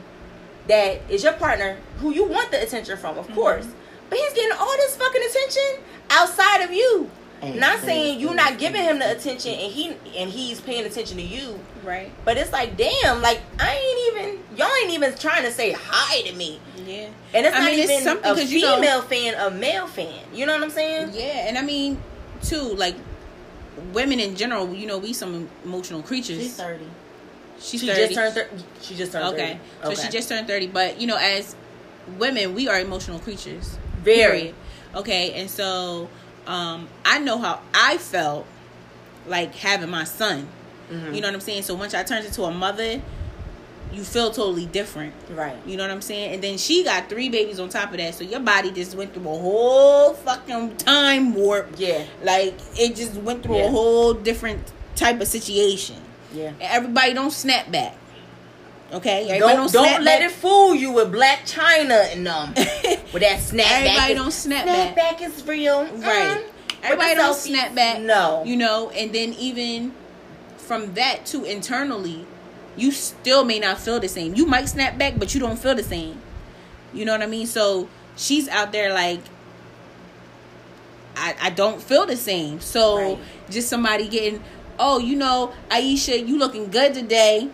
that is your partner who you want the attention from, of mm-hmm. course, but he's getting all this fucking attention outside of you. And not saying you're not giving him the attention and he and he's paying attention to you. Right. But it's like, damn, like I ain't even y'all ain't even trying to say hi to me. Yeah. And it's I not mean, even it's something a female you know, fan, a male fan. You know what I'm saying? Yeah, and I mean too, like women in general, you know, we some emotional creatures. She's thirty. She's she thirty. Just turned thir- she just turned okay. thirty. So okay. So she just turned thirty. But you know, as women, we are emotional creatures. Very. Period. Okay, and so Um, I know how I felt like having my son. Mm-hmm. You know what I'm saying? So once I turned into a mother, you feel totally different. Right. You know what I'm saying? And then she got three babies on top of that. So your body just went through a whole fucking time warp. Yeah. Like it just went through yeah. a whole different type of situation. Yeah. And everybody don't snap back. Okay, everybody don't, don't, don't let back. It fool you with Black China and um with that snap everybody back. Everybody don't snap back. Snap back is real, right? Mm-hmm. Everybody don't selfies. Snap back. No, you know, and then even from that to internally, you still may not feel the same. You might snap back, but you don't feel the same. You know what I mean? So she's out there like, I I don't feel the same. So right. just somebody getting, oh, you know, Aisha, you looking good today.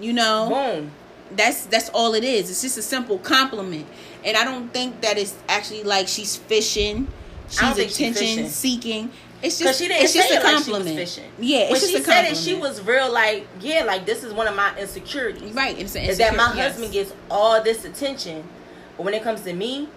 You know, boom. That's that's all it is. It's just a simple compliment, and I don't think that it's actually like she's fishing. She's attention seeking. It's just she didn't it's just a compliment. Like yeah, it's when just she a compliment. Said it, she was real like yeah, like this is one of my insecurities. Right, it's an insecurity, is that my yes. husband gets all this attention, but when it comes to me,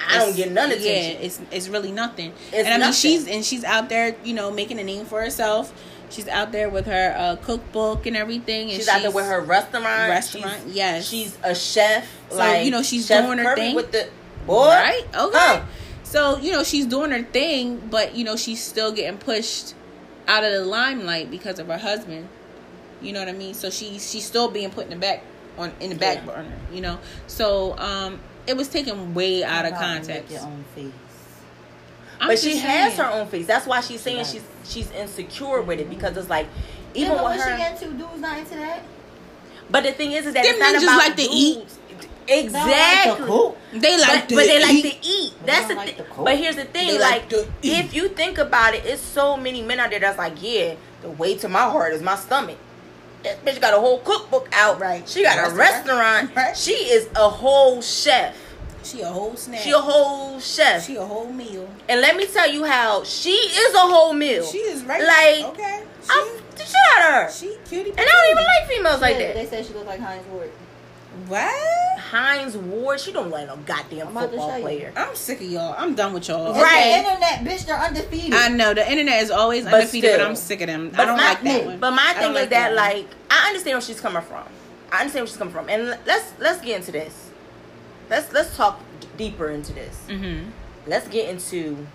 I it's, don't get none attention. Yeah, it's it's really nothing. It's and I mean, nothing. she's and she's out there, you know, making a name for herself. She's out there with her uh, cookbook and everything. And she's, she's out there with her restaurant. Restaurant, she's, yes. She's a chef. So, like, you know, she's chef doing her Kirby thing. With the boy. Right? Okay. Oh. So, you know, she's doing her thing, but, you know, she's still getting pushed out of the limelight because of her husband. You know what I mean? So she, she's still being put in the back, on, in the back yeah. burner, you know? So um, it was taken way out of context. Your own face. I'm but she saying. Has her own face. That's why she's saying right. she's she's insecure with it because it's like even yeah, with her. She got two dudes not into that. But the thing is, is that them it's not about like dudes. To eat. Exactly. They like to eat. But they like to eat. That's the thing. But here's the thing: like, like if you think about it, it's so many men out there that's like, yeah, the way to my heart is my stomach. That bitch got a whole cookbook out. Right. She got a restaurant. Right. She is a whole chef. She a whole snack. She a whole chef. She a whole meal. And let me tell you how she is a whole meal. She is right. Like okay, she, I'm the shit out of her. She cutie. And I don't even like females she like did, that. They said she looks like Hines Ward. What? Hines Ward? She don't like no goddamn I'm football player. I'm sick of y'all. I'm done with y'all. Right? The internet, bitch, they're undefeated. I know the internet is always but undefeated, still, but I'm sick of them. I don't my, like that one. But my thing is like that, that like, I understand where she's coming from. I understand where she's coming from, and let's let's get into this. Let's let's talk d- deeper into this. Mm-hmm. Let's get into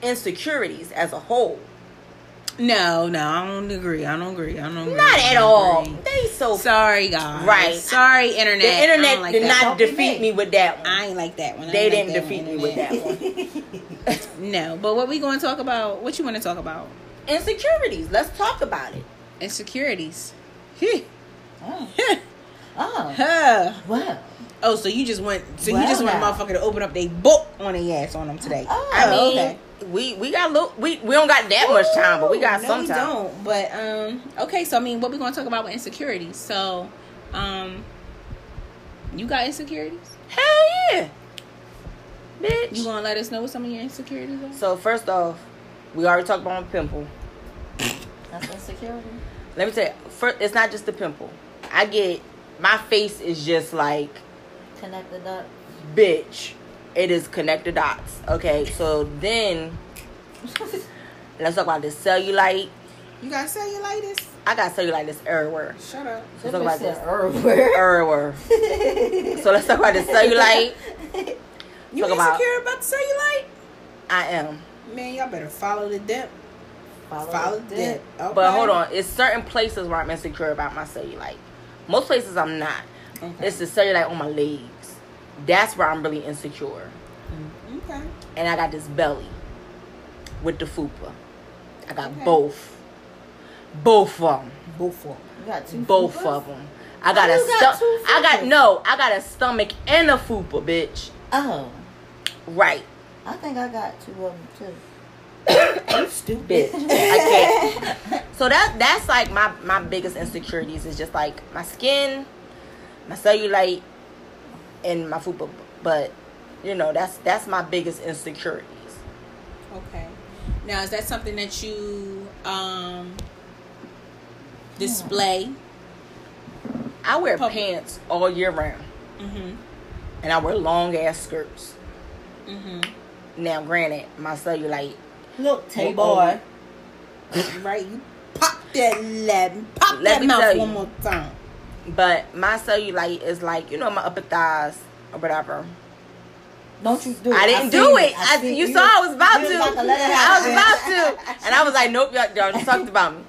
insecurities as a whole. No, no, I don't agree. I don't agree. I don't agree. Not at all. Agree. They so sorry, guys. Right. Sorry, internet. The internet like did that. Not don't defeat me with that one. I ain't like that one. I they didn't like defeat me with that one. No, but what we going to talk about? What you want to talk about? Insecurities. Let's talk about it. Insecurities. Oh. Oh. Huh. Wow. Oh, so you just want so wow. you just want a motherfucker to open up their book on their ass on them today. Oh, I mean, okay. we we got look we we don't got that Ooh, much time, but we got no, some we time. Don't. But um, okay, so I mean, what we gonna talk about with insecurities? So, um, you got insecurities? Hell yeah, bitch! You gonna let us know what some of your insecurities are? So first off, we already talked about my pimple. That's insecurity. Let me tell you, first, it's not just the pimple. I get my face is just like. Connect the dots. Bitch, it is connect the dots. Okay, so then let's talk about this cellulite. You got cellulitis? I got cellulitis everywhere. Shut up. Let's talk about this everywhere. Everywhere. So let's talk about this cellulite. You insecure about, about the cellulite? I am. Man, y'all better follow the dip. Follow, Follow dip. dip. Okay. But hold on. It's certain places where I'm insecure about my cellulite. Most places I'm not. Okay. It's the cellulite on my legs. That's where I'm really insecure. Okay. And I got this belly with the fupa. I got okay. both. Both of them. Both of them. You got two Both fupas? of them. I got oh, a got stu- I got no, I got a stomach and a fupa, bitch. Oh. Right. I think I got two of them too. I'm stupid. I can't. So that that's like my, my biggest insecurities is just like my skin, my cellulite, and my fupa. But you know, that's that's my biggest insecurities. Okay. Now is that something that you um display? I wear Public. pants all year round. Mm-hmm. And I wear long ass skirts. Mm-hmm. Now granted, my cellulite Look, Tay boy. Right, you pop that lemon. Pop Let that mouth one more time. But my cellulite is like, you know, my upper thighs or whatever. Don't you do it. I didn't I do it. it. I, I you, you saw I was about to. Like I was about to. And I was like, nope, y'all, y'all just talked about me.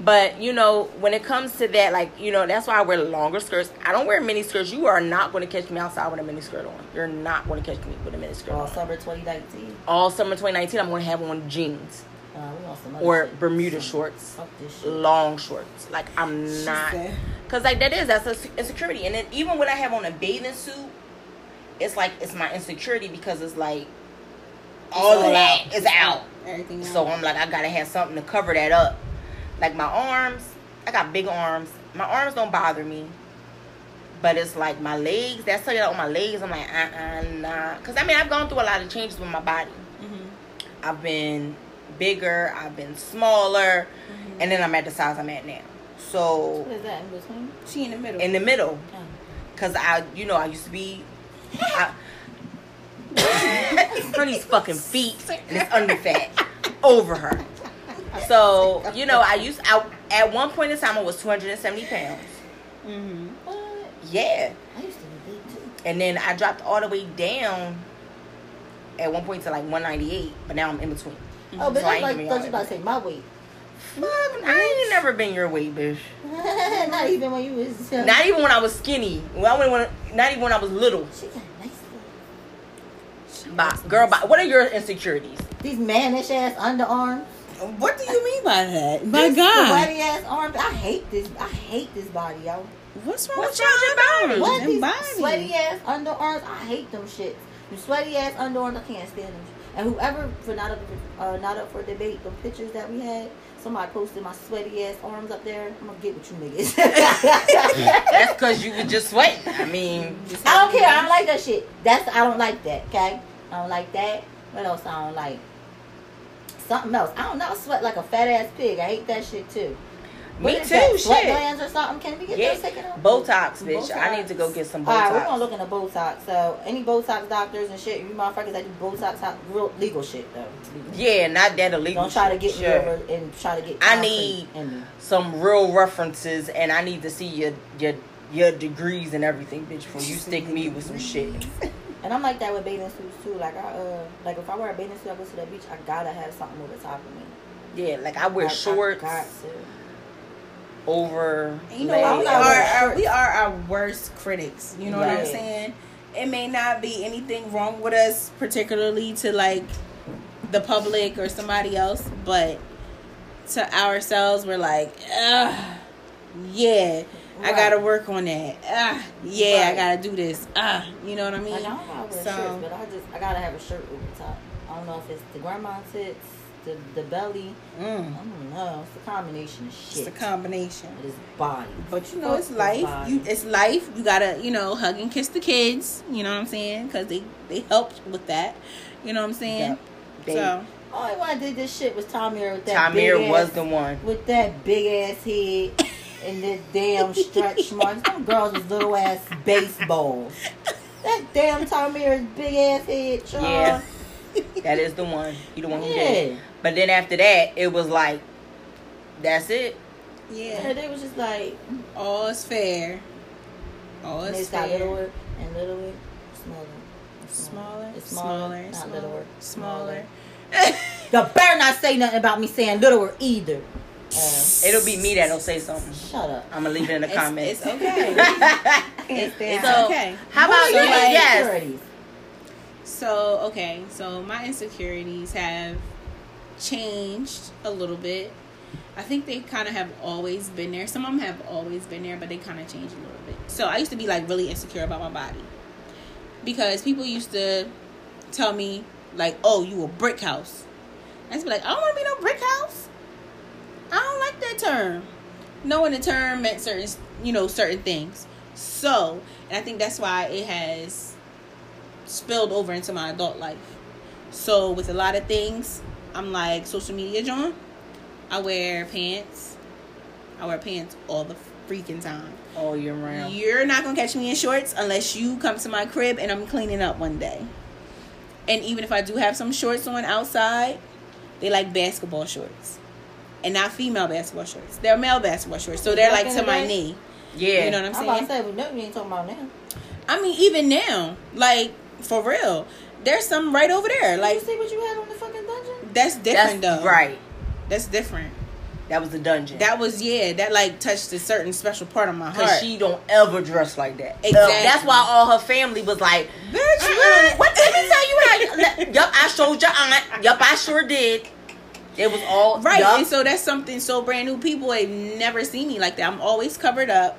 But, you know, when it comes to that, like, you know, that's why I wear longer skirts. I don't wear mini skirts. You are not going to catch me outside with a mini skirt on. You're not going to catch me with a mini skirt All on. All summer twenty nineteen? All summer twenty nineteen, I'm going to have on jeans. Uh, we want some other or shit. Bermuda some, shorts. Long shorts. Like, I'm she not. Because, like, that is. That's a insecurity. And then even when I have on a bathing suit, it's like, it's my insecurity because it's like, all of that is out. Everything so out. I'm like, I got to have something to cover that up. Like, my arms, I got big arms. My arms don't bother me. But it's like my legs, that's something on my legs. I'm like, uh-uh, nah. Because, I mean, I've gone through a lot of changes with my body. Mm-hmm. I've been bigger. I've been smaller. Mm-hmm. And then I'm at the size I'm at now. So. What is that in between? She in the middle. In the middle. Because, oh. I, you know, I used to be. I, on these fucking feet. And it's under fat. Over her. So, you know, I used, I, at one point in time, I was two hundred seventy pounds. Mm-hmm. What? Yeah. I used to be big, too. And then I dropped all the way down at one point to, like, one ninety-eight. But now I'm in between. Mm-hmm. Oh, but so I like, thought you about to say my weight. Fuck, I ain't never been your weight, bitch. Not even when you was... Um, not even when I was skinny. Well, I went when, not even when I was little. She got nice legs. She bye. Nice Girl, bye. What are your insecurities? These mannish-ass underarms. What do you mean by that? My this God, sweaty ass arms. I hate this. I hate this body, yo. What's wrong What's with your body? What these body? Sweaty ass underarms? I hate them shits. The sweaty ass underarms. I can't stand them. And whoever for not up uh, not up for debate, the pictures that we had, somebody posted my sweaty ass arms up there. I'm gonna get with you niggas. That's because you were just sweating. I mean, I don't care. I don't like that shit. That's I don't like that. Okay, I don't like that. What else I don't like? Something else. I don't know. I sweat like a fat ass pig. I hate that shit too. Me too. That? Shit. Sweat glands or something. Can we get yeah. those taken off? Botox, bitch. Botox. I need to go get some Botox. All right, we're gonna look into Botox. So any Botox doctors and shit, you motherfuckers that do Botox, real legal shit though. Yeah, not that illegal. Don't try to get sure. me over and try to get. I need some real references, and I need to see your your your degrees and everything, bitch, before you stick me with some shit. And I'm like that with bathing suits too. Like I, uh, like if I wear a bathing suit, I go to the beach. I gotta have something over top of me. Yeah, like I wear like shorts. I got to. Over. You know, we are our, we are our worst critics. You know right. what I'm saying? It may not be anything wrong with us, particularly to like the public or somebody else, but to ourselves, we're like, ugh, yeah. Right. I gotta work on that. Ah, yeah, right. I gotta do this. Ah, you know what I mean? Like, I don't know how to wear so, shirts, but I just I gotta have a shirt over the top. I don't know if it's the grandma tits, the the belly. Mm. I don't know. It's a combination of shit. It's a combination. It's body. But you know, it's, it's life. Body. You it's life. You gotta you know hug and kiss the kids. You know what I'm saying? Because they they helped with that. You know what I'm saying? Yep. So. All I wanted to do this shit was Tamir with that. Tamir was ass, the one with that big ass head. And this damn stretch marks. Them girls with little ass baseballs. That damn Tamir's big ass head, y'all. Yeah. That is the one. You the one who yeah. did it. But then after that, it was like, that's it. Yeah. And they was just like, all is fair. All is fair. They got littler and littler, smaller. Smaller. Smaller. Smaller. Smaller. Not littler. Smaller. Y'all better not say nothing about me saying little either. Um, It'll be me that'll say something. Shut up. I'm going to leave it in the it's, comments. It's okay. it's, it's so, okay. How about your insecurities? So, okay. So, my insecurities have changed a little bit. I think they kind of have always been there. Some of them have always been there, but they kind of changed a little bit. So, I used to be, like, really insecure about my body. Because people used to tell me, like, oh, you a brick house. I used to be like, I don't want to be no brick house. I don't like that term. Knowing the term meant certain, you know, certain things. So, and I think that's why it has spilled over into my adult life. So, with a lot of things, I'm like social media, John. I wear pants. I wear pants all the freaking time. All year round. You're not going to catch me in shorts unless you come to my crib and I'm cleaning up one day. And even if I do have some shorts on outside, they like basketball shorts. And not female basketball shorts. They're male basketball shorts. So they're like to my knee. Yeah. You know what I'm saying? I'm about to say, we know you ain't talking about now. I mean, even now. Like, for real. There's some right over there. Like, did you see what you had on the fucking dungeon? That's different, that's, though. Right. That's different. That was the dungeon. That was, yeah. That, like, touched a certain special part of my heart. Because she don't ever dress like that. Exactly. Um, that's why all her family was like, bitch, uh-uh. What did I tell you? How you yup, I showed your aunt. Yup, I sure did. It was all right, yup. And so that's something so brand new. People have never seen me like that. I'm always covered up.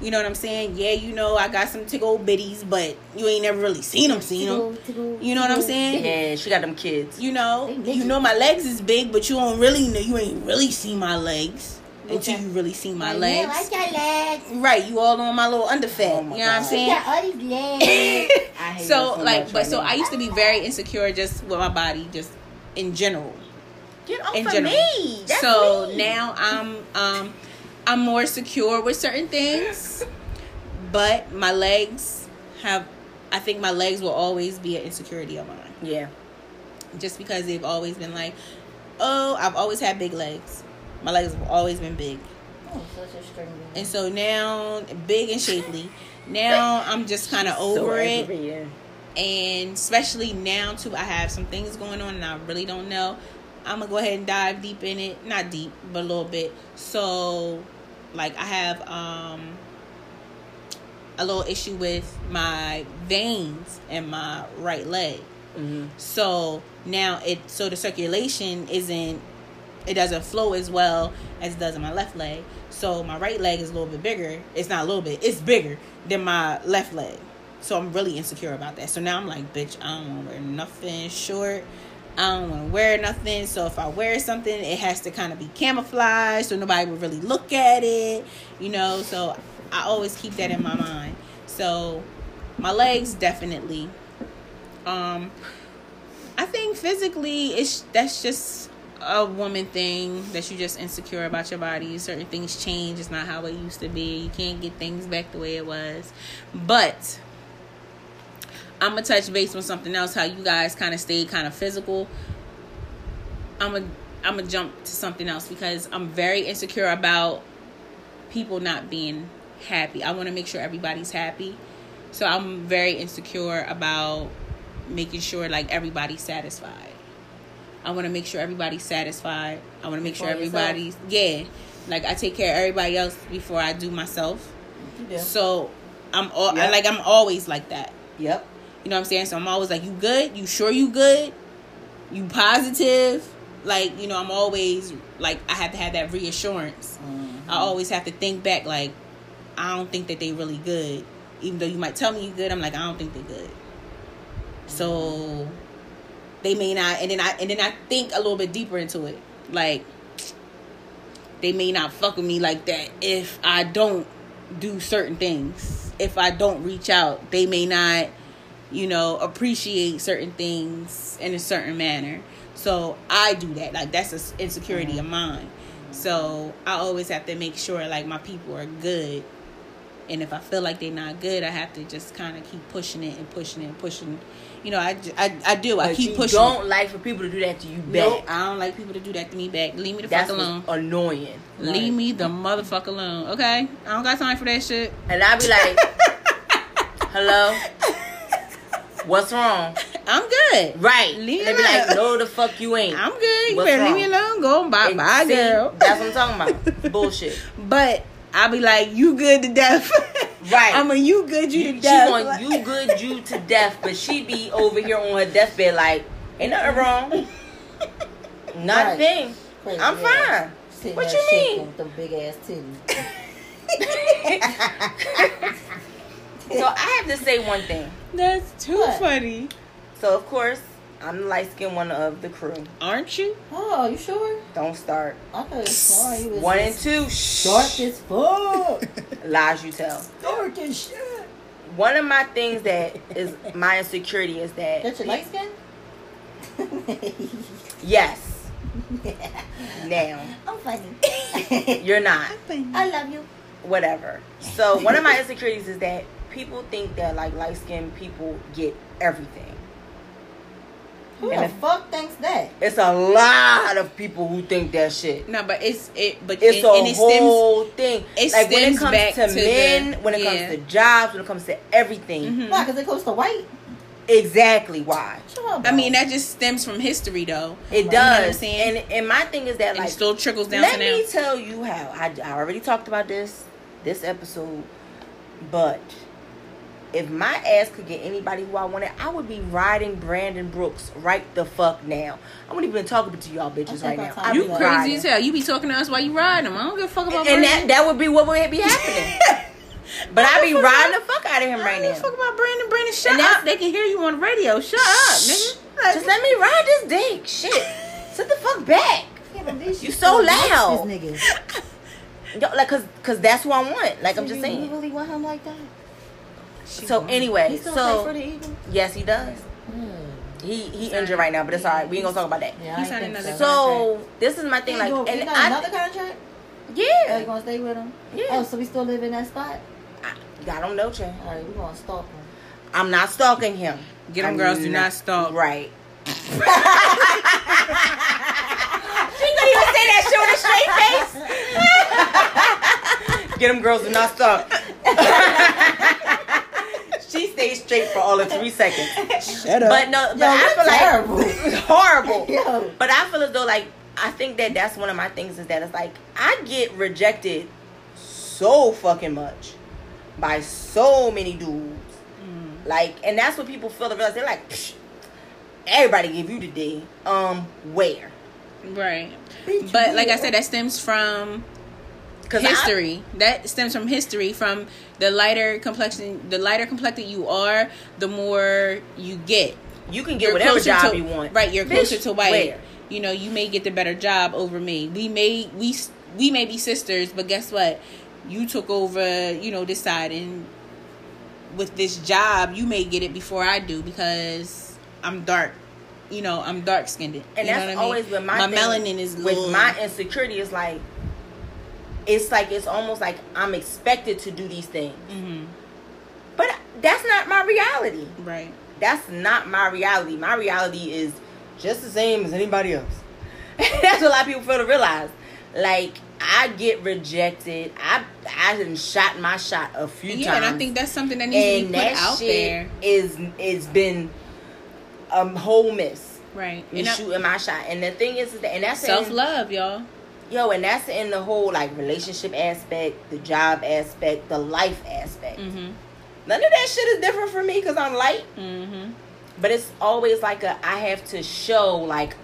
You know what I'm saying? Yeah, you know I got some tickle bitties, but you ain't never really seen them, seen them. You know what I'm saying? Yeah, she got them kids. You know, you know my legs is big, but you don't really know. You ain't really seen my legs until you really seen my legs. I like your legs. Right, you all on my little underfat. Oh my you know God. What I'm saying? You got all these legs. I hate so, so like, much, but right so now. I used to be very insecure just with my body, just in general. Get over me. That's so me. Now I'm um I'm more secure with certain things, but my legs have I think my legs will always be an insecurity of mine. Yeah, just because they've always been like, oh, I've always had big legs. My legs have always been big. Oh, such a string. And so now, big and shapely. Now I'm just kind of over so it. Angry, yeah. And especially now too, I have some things going on, and I really don't know. I'm going to go ahead and dive deep in it. Not deep, but a little bit. So, like, I have um, a little issue with my veins in my right leg. Mm-hmm. So, now it, so the circulation isn't, it doesn't flow as well as it does in my left leg. So, my right leg is a little bit bigger. It's not a little bit. It's bigger than my left leg. So, I'm really insecure about that. So, now I'm like, bitch, I don't want to wear nothing short. I don't want to wear nothing, so if I wear something, it has to kind of be camouflaged so nobody will really look at it, you know, so I always keep that in my mind. So my legs, definitely. Um, I think physically, it's that's just a woman thing, that you're just insecure about your body. Certain things change. It's not how it used to be. You can't get things back the way it was. But I'm going to touch base on something else, how you guys kind of stayed kind of physical. I'm going I'm going to jump to something else because I'm very insecure about people not being happy. I want to make sure everybody's happy. So I'm very insecure about making sure, like, everybody's satisfied. I want to make sure everybody's satisfied. I want to make sure everybody's... Yeah. Like, I take care of everybody else before I do myself. Yeah. So I'm all, yeah. I, like, I'm always like that. Yep. You know what I'm saying? So I'm always like, you good? You sure you good? You positive? Like, you know, I'm always like, I have to have that reassurance. Mm-hmm. I always have to think back, like, I don't think that they really good. Even though you might tell me you good, I'm like, I don't think they good. So they may not, and then I and then I think a little bit deeper into it. Like, they may not fuck with me like that if I don't do certain things. If I don't reach out, they may not, you know, appreciate certain things in a certain manner. So I do that. Like, that's an insecurity mm-hmm. of mine. So I always have to make sure, like, my people are good. And if I feel like they're not good, I have to just kind of keep pushing it and pushing it and pushing. You know, I, I, I do. But I keep you pushing. You don't like for people to do that to you back. Nope, I don't like people to do that to me back. Leave me the that's fuck alone. That's annoying. Like, leave me the motherfucker alone, okay? I don't got time for that shit. And I be like, hello? What's wrong? I'm good. Right. Leave and they be like, no, the fuck you ain't. I'm good. You What's better wrong? Leave me alone. Go bye and bye, see, girl. That's what I'm talking about. Bullshit. But I'll be like, you good to death. Right. I'm a you good you to death. She want you good you to death, but she be over here on her deathbed like, ain't nothing wrong. Nothing. Right. I'm fine. Sitting what you mean? With them big ass titties. So I have to say one thing. That's too what? funny. So of course, I'm the light skinned one of the crew. Aren't you? Oh, you sure? Don't start. I thought sorry, you was one and two. Dark as fuck. Lies you tell. Dark as shit. One of my things that is my insecurity is that. That's your light skin? Yes. Now. I'm funny. You're not. I'm funny. I love you. Whatever. So one of my insecurities is that people think that like light skinned people get everything. Who and the fuck thinks that? It's a lot of people who think that shit. No, but it's it. But it's it, a and it whole stems, thing. It like when it comes to, to men, the, when it yeah. comes to jobs, when it comes to everything. Mm-hmm. Why? Because it goes to white. Exactly why. Sure, I mean that just stems from history though. It right. does. You know what I'm and and my thing is that and like it still trickles down. Let to me now. tell you how I, I already talked about this this episode, but. If my ass could get anybody who I wanted, I would be riding Brandon Brooks right the fuck now. I wouldn't even talking to y'all bitches right now. I'd you crazy riding. as hell. You be talking to us while you riding them. I don't give a fuck about Brandon. And that, that would be what would be happening. But I'd be riding about, the fuck out of him right now. I don't give a fuck about Brandon. Brandon, shut and up. Now, they can hear you on the radio. Shut up, nigga. Like, just let me ride this dick. Shit. Sit the fuck back. Yeah, you so loud. This nigga. Yo, like, cause, cause that's who I want. Like, so I'm just you saying. You really want him like that? She so won. anyway, he still so play for the Eagles? Yes, he does. Mm. He he injured right now, but it's all right. We ain't gonna talk about that. Yeah, he signed another so contract. This is my thing. Like, and he got I, another contract. Yeah, are you gonna stay with him? Yeah. Oh, so we still live in that spot? I, I don't know, Chad. All right, we gonna stalk him. I'm not stalking him. Get him, I'm girls. Not, do not stalk. Right. She couldn't even say that shit with a straight face. Get him, girls. Do not stalk. She stayed straight for all of three seconds. Shut up. But no, but Yo, I feel like terrible. horrible. Yo. But I feel as though like I think that that's one of my things is that it's like I get rejected so fucking much by so many dudes. Mm. Like, and that's what people feel to realize. They're like, psh, everybody give you the day. Um, where? Right. But where? Like I said, that stems from. History I, that stems from history. From the lighter complexion, the lighter complected you are, the more you get. You can get you're whatever job to, you want. Right, you're Fish closer to white. Where? You know, you may get the better job over me. We may we we may be sisters, but guess what? You took over. You know, deciding with this job, you may get it before I do because I'm dark. You know, I'm dark skinned, and that's know what always I mean? With my, my thing, melanin is with low. My insecurity is like. It's like, it's almost like I'm expected to do these things. Mm-hmm. But that's not my reality. Right. That's not my reality. My reality is just the same as anybody else. That's what a lot of people fail to realize. Like, I get rejected. I I done shot my shot a few yeah, times. Yeah, and I think that's something that needs and to be put out there. Is, it's been a whole miss. Right. And shooting I, my shot. And the thing is, and that's self-love, y'all. Yo, and that's in the whole, like, relationship aspect, the job aspect, the life aspect. Mm-hmm. None of that shit is different for me because I'm light. Mm-hmm. But it's always like a, I have to show, like,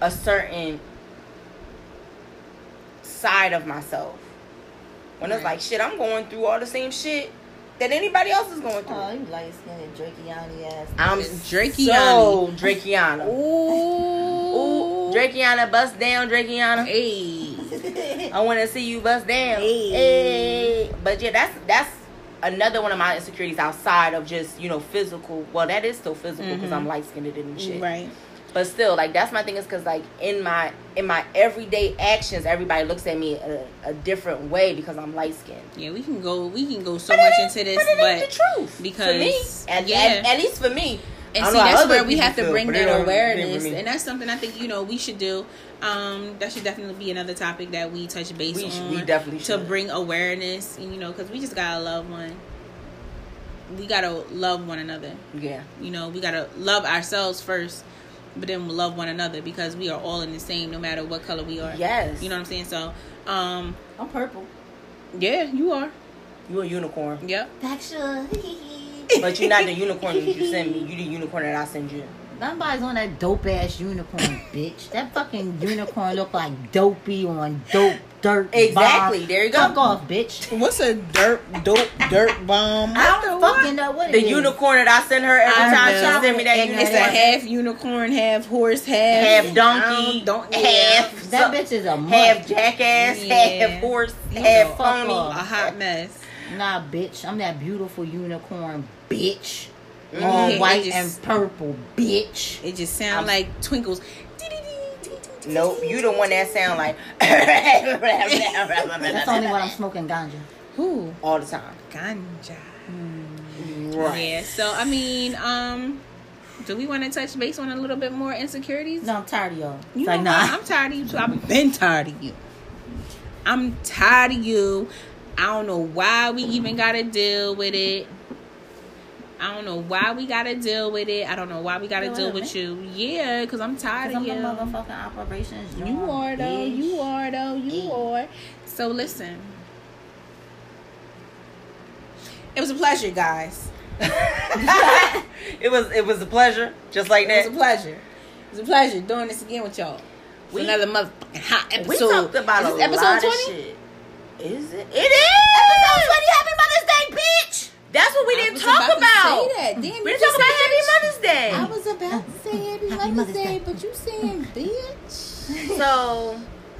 a certain side of myself. When right. It's like, shit, I'm going through all the same shit that anybody else is going through. Oh, you light-skinned Drakeana ass. I'm Drakeana. So Drakeana. Ooh. Ooh. Drakeana, bust down, Drakeana. Hey, I want to see you bust down. Hey. Hey, but yeah, that's that's another one of my insecurities outside of just you know physical. Well, that is still physical because mm-hmm. I'm light skinned and shit. Right. But still, like that's my thing is because like in my in my everyday actions, everybody looks at me a, a different way because I'm light skinned. Yeah, we can go we can go so but much is, into this, but, it but is the truth because for me, at, yeah. at, at least for me. And see, that's where we have to bring that awareness. And that's something I think, you know, we should do. Um, that should definitely be another topic that we touch base we, on. We definitely should. To bring awareness, and you know, because we just got a loved one we gotta love one another. Yeah. You know, we gotta love ourselves first, but then we'll love one another, because we are all in the same, no matter what color we are. Yes. You know what I'm saying? So, um... I'm purple. Yeah, you are. You a unicorn. Yep. Actually. But you're not the unicorn that you send me. You the unicorn that I send you. Somebody's on that dope-ass unicorn, bitch. That fucking unicorn look like Dopey on Dope Dirt. Exactly. Bomb. There you go. Fuck off, bitch. What's a dirt, dope, dirt bomb? I don't fucking know what it the is. The unicorn that I send her every I time know. She send me that unicorn. It's a half unicorn, half horse, half... Half donkey, don't, don't, yeah. half... That bitch is a mutt. Half jackass, yeah. half horse, you half phony. A hot mess. Nah, bitch. I'm that beautiful unicorn, bitch. Mm-hmm. All white just, and purple, bitch. It just sound I'm, like twinkles. Nope, you the one that sound like. That's only when I'm smoking ganja. Who? All the time. Ganja. Mm. Right. Yeah. So I mean, um, do we want to touch base on a little bit more insecurities? No, I'm tired of y'all. You like, know nah. I'm tired of you too. I've been tired of you. I'm tired of you. I don't know why we even gotta deal with it. I don't know why we gotta deal with it. I don't know why we gotta deal with you. Yeah, because I'm tired of you. I'm the motherfucking operations. You are, though. You are, though. You are. So, listen. It was a pleasure, guys. it was It was a pleasure. Just like that. It was a pleasure. It was a pleasure doing this again with y'all. We, another motherfucking hot episode. We talked about a lot of shit. Is it? It is! Episode twenty. Happy Mother's Day, bitch! That's what we I didn't talk about. about. Say that. Damn, we didn't talk about Happy Mother's Day. I was about to say Happy, happy Mother's Day, Day, but you saying bitch. So,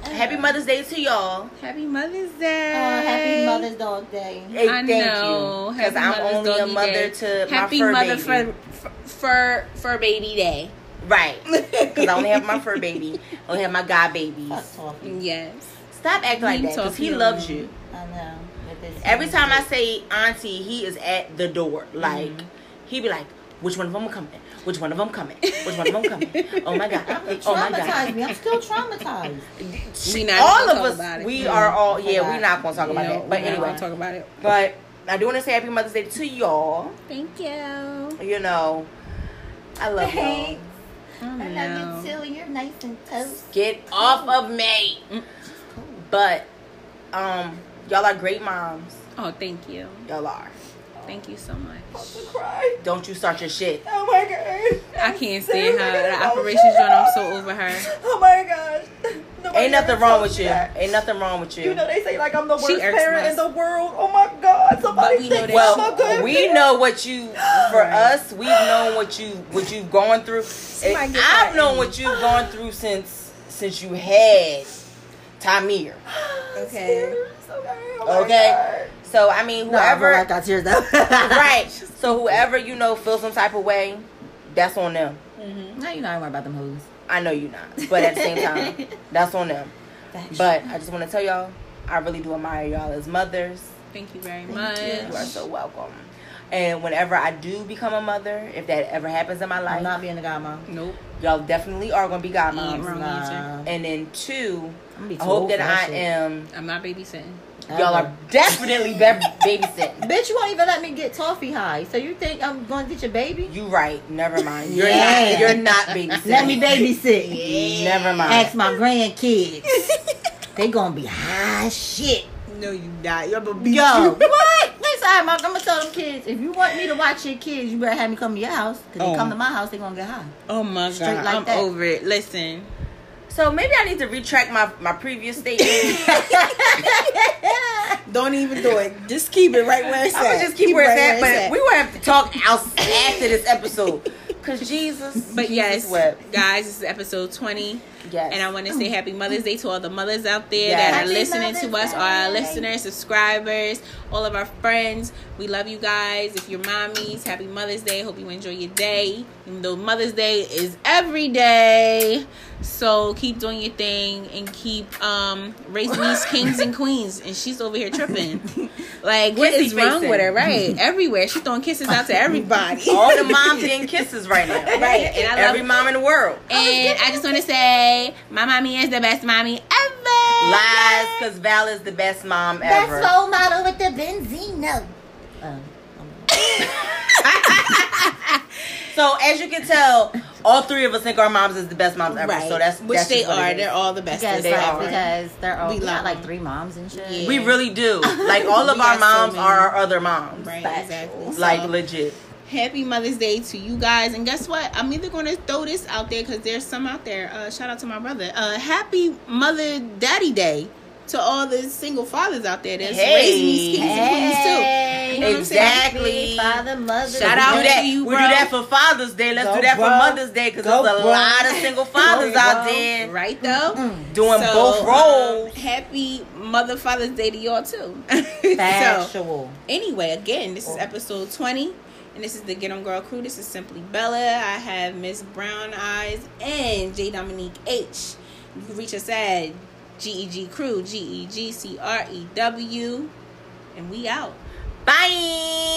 uh, Happy Mother's Day to y'all. Happy Mother's Day. Uh, happy Mother's Dog Day. Hey, I thank know. you. Because I'm only a mother day. to happy my fur mother baby. Fur, fur, fur baby day. Right. Because I only have my fur baby. I only have my god babies. Yes. Stop acting like that, because he loves you. I know. Every time I say auntie, he is at the door. Like, mm-hmm. he be like, which one of them coming? Which one of them coming? Which one of them coming? Oh, my God. Oh, my God. Me. I'm still traumatized. She, not all of us, we yeah. are all, yeah, we're not going to talk about yeah, that. But anyway. We're not going to talk about it. But I do want to say Happy Mother's Day to y'all. Thank you. You know, I love y'all. Oh, no. I love you, too. You're nice and toast. Get cool. off of me. Cool. But, um... y'all are great moms. Oh, thank you. Y'all are. Thank you so much. I'm about to cry. Don't you start your shit. Oh, my God. I can't stand her. The operations joint, I'm so over her. Oh, my gosh. Nobody Ain't nothing wrong with you. That. Ain't nothing wrong with you. You know, they say, like, I'm the worst parent us. in the world. Oh, my God. Somebody we think well, I'm a good we parent. know what you, for us, we've known what, you, what you've gone through. I've known what you've gone through since, since you had Tamir. Okay. Oh okay, God. So I mean, whoever no, I got tears though. Right. So whoever you know feels some type of way, that's on them. Mm-hmm. No, you know I ain't worried about them hoes. I know you not, but at the same time, that's on them. That's but true. I just want to tell y'all, I really do admire y'all as mothers. Thank you very Thank much. You. you are so welcome. And whenever I do become a mother, if that ever happens in my life, I'm not being a godmom. Nope. Y'all definitely are gonna be godmoms. Nah. And then two, I hope that I shit. am. I'm not babysitting. Y'all are definitely babysitting. Bitch, you won't even let me get toffee high. So you think I'm going to get your baby? You right. Never mind. You're, yeah. not, you're not babysitting. Let me babysit. Yeah. Never mind. Ask my grandkids. They going to be high shit. No, you not. You're going to be Yo, what? Listen, I'm going to tell them kids, if you want me to watch your kids, you better have me come to your house. Because oh. they come to my house, they going to get high. Oh, my Straight God. Like I'm that. over it. Listen. So maybe I need to retract my, my previous statement. Don't even do it. Just keep it right where it's at. I would just keep, keep where, it's, where at, it's at. But we would have to talk after this episode. Because Jesus. But Jesus yes, wept. Guys, this is episode twenty. Yes. And I want to say Happy Mother's Day to all the mothers out there yes. that Happy are listening Mother's to us. Day. Our listeners, subscribers, all of our friends. We love you guys. If you're mommies, Happy Mother's Day. Hope you enjoy your day. Even though Mother's Day is every day. So keep doing your thing and keep um, raising these kings and queens. And she's over here tripping. Like, what Kissy is wrong facing. with her? Right. Everywhere. She's throwing kisses out to everybody. All the moms getting kisses right now. Right. And I love Every it. mom in the world. And I just want to say, my mommy is the best mommy ever. Lies, because Val is the best mom ever. Best role model with the Benzino. Um, So as you can tell, all three of us think our moms is the best moms ever. Right. So that's which that's they are. They're all the best. Because, they like, are. because they're all we, we got like three moms and shit. Yeah. We really do. Like all of our moms so are our other moms. Right. Factual. Exactly. So, like legit. Happy Mother's Day to you guys. And guess what? I'm either going to throw this out there because there's some out there. Uh, shout out to my brother. Uh, happy Mother Daddy Day to all the single fathers out there that's hey. raising these kids hey. and queens too. You know exactly. Father, mother. Shout out to that. you, bro. We do that for Father's Day. Let's go, do that bro. for Mother's Day because there's a bro. lot of single fathers go, out there. Right though. Mm-hmm. Doing so, both roles. Um, happy Mother Father's Day to y'all too. Factual. So, anyway, again, this is episode twenty. And this is the Get On Girl crew. This is Simply Bella. I have Miss Brown Eyes and J Dominique H. You can reach us at G E G Crew, G E G C R E W. And we out. Bye.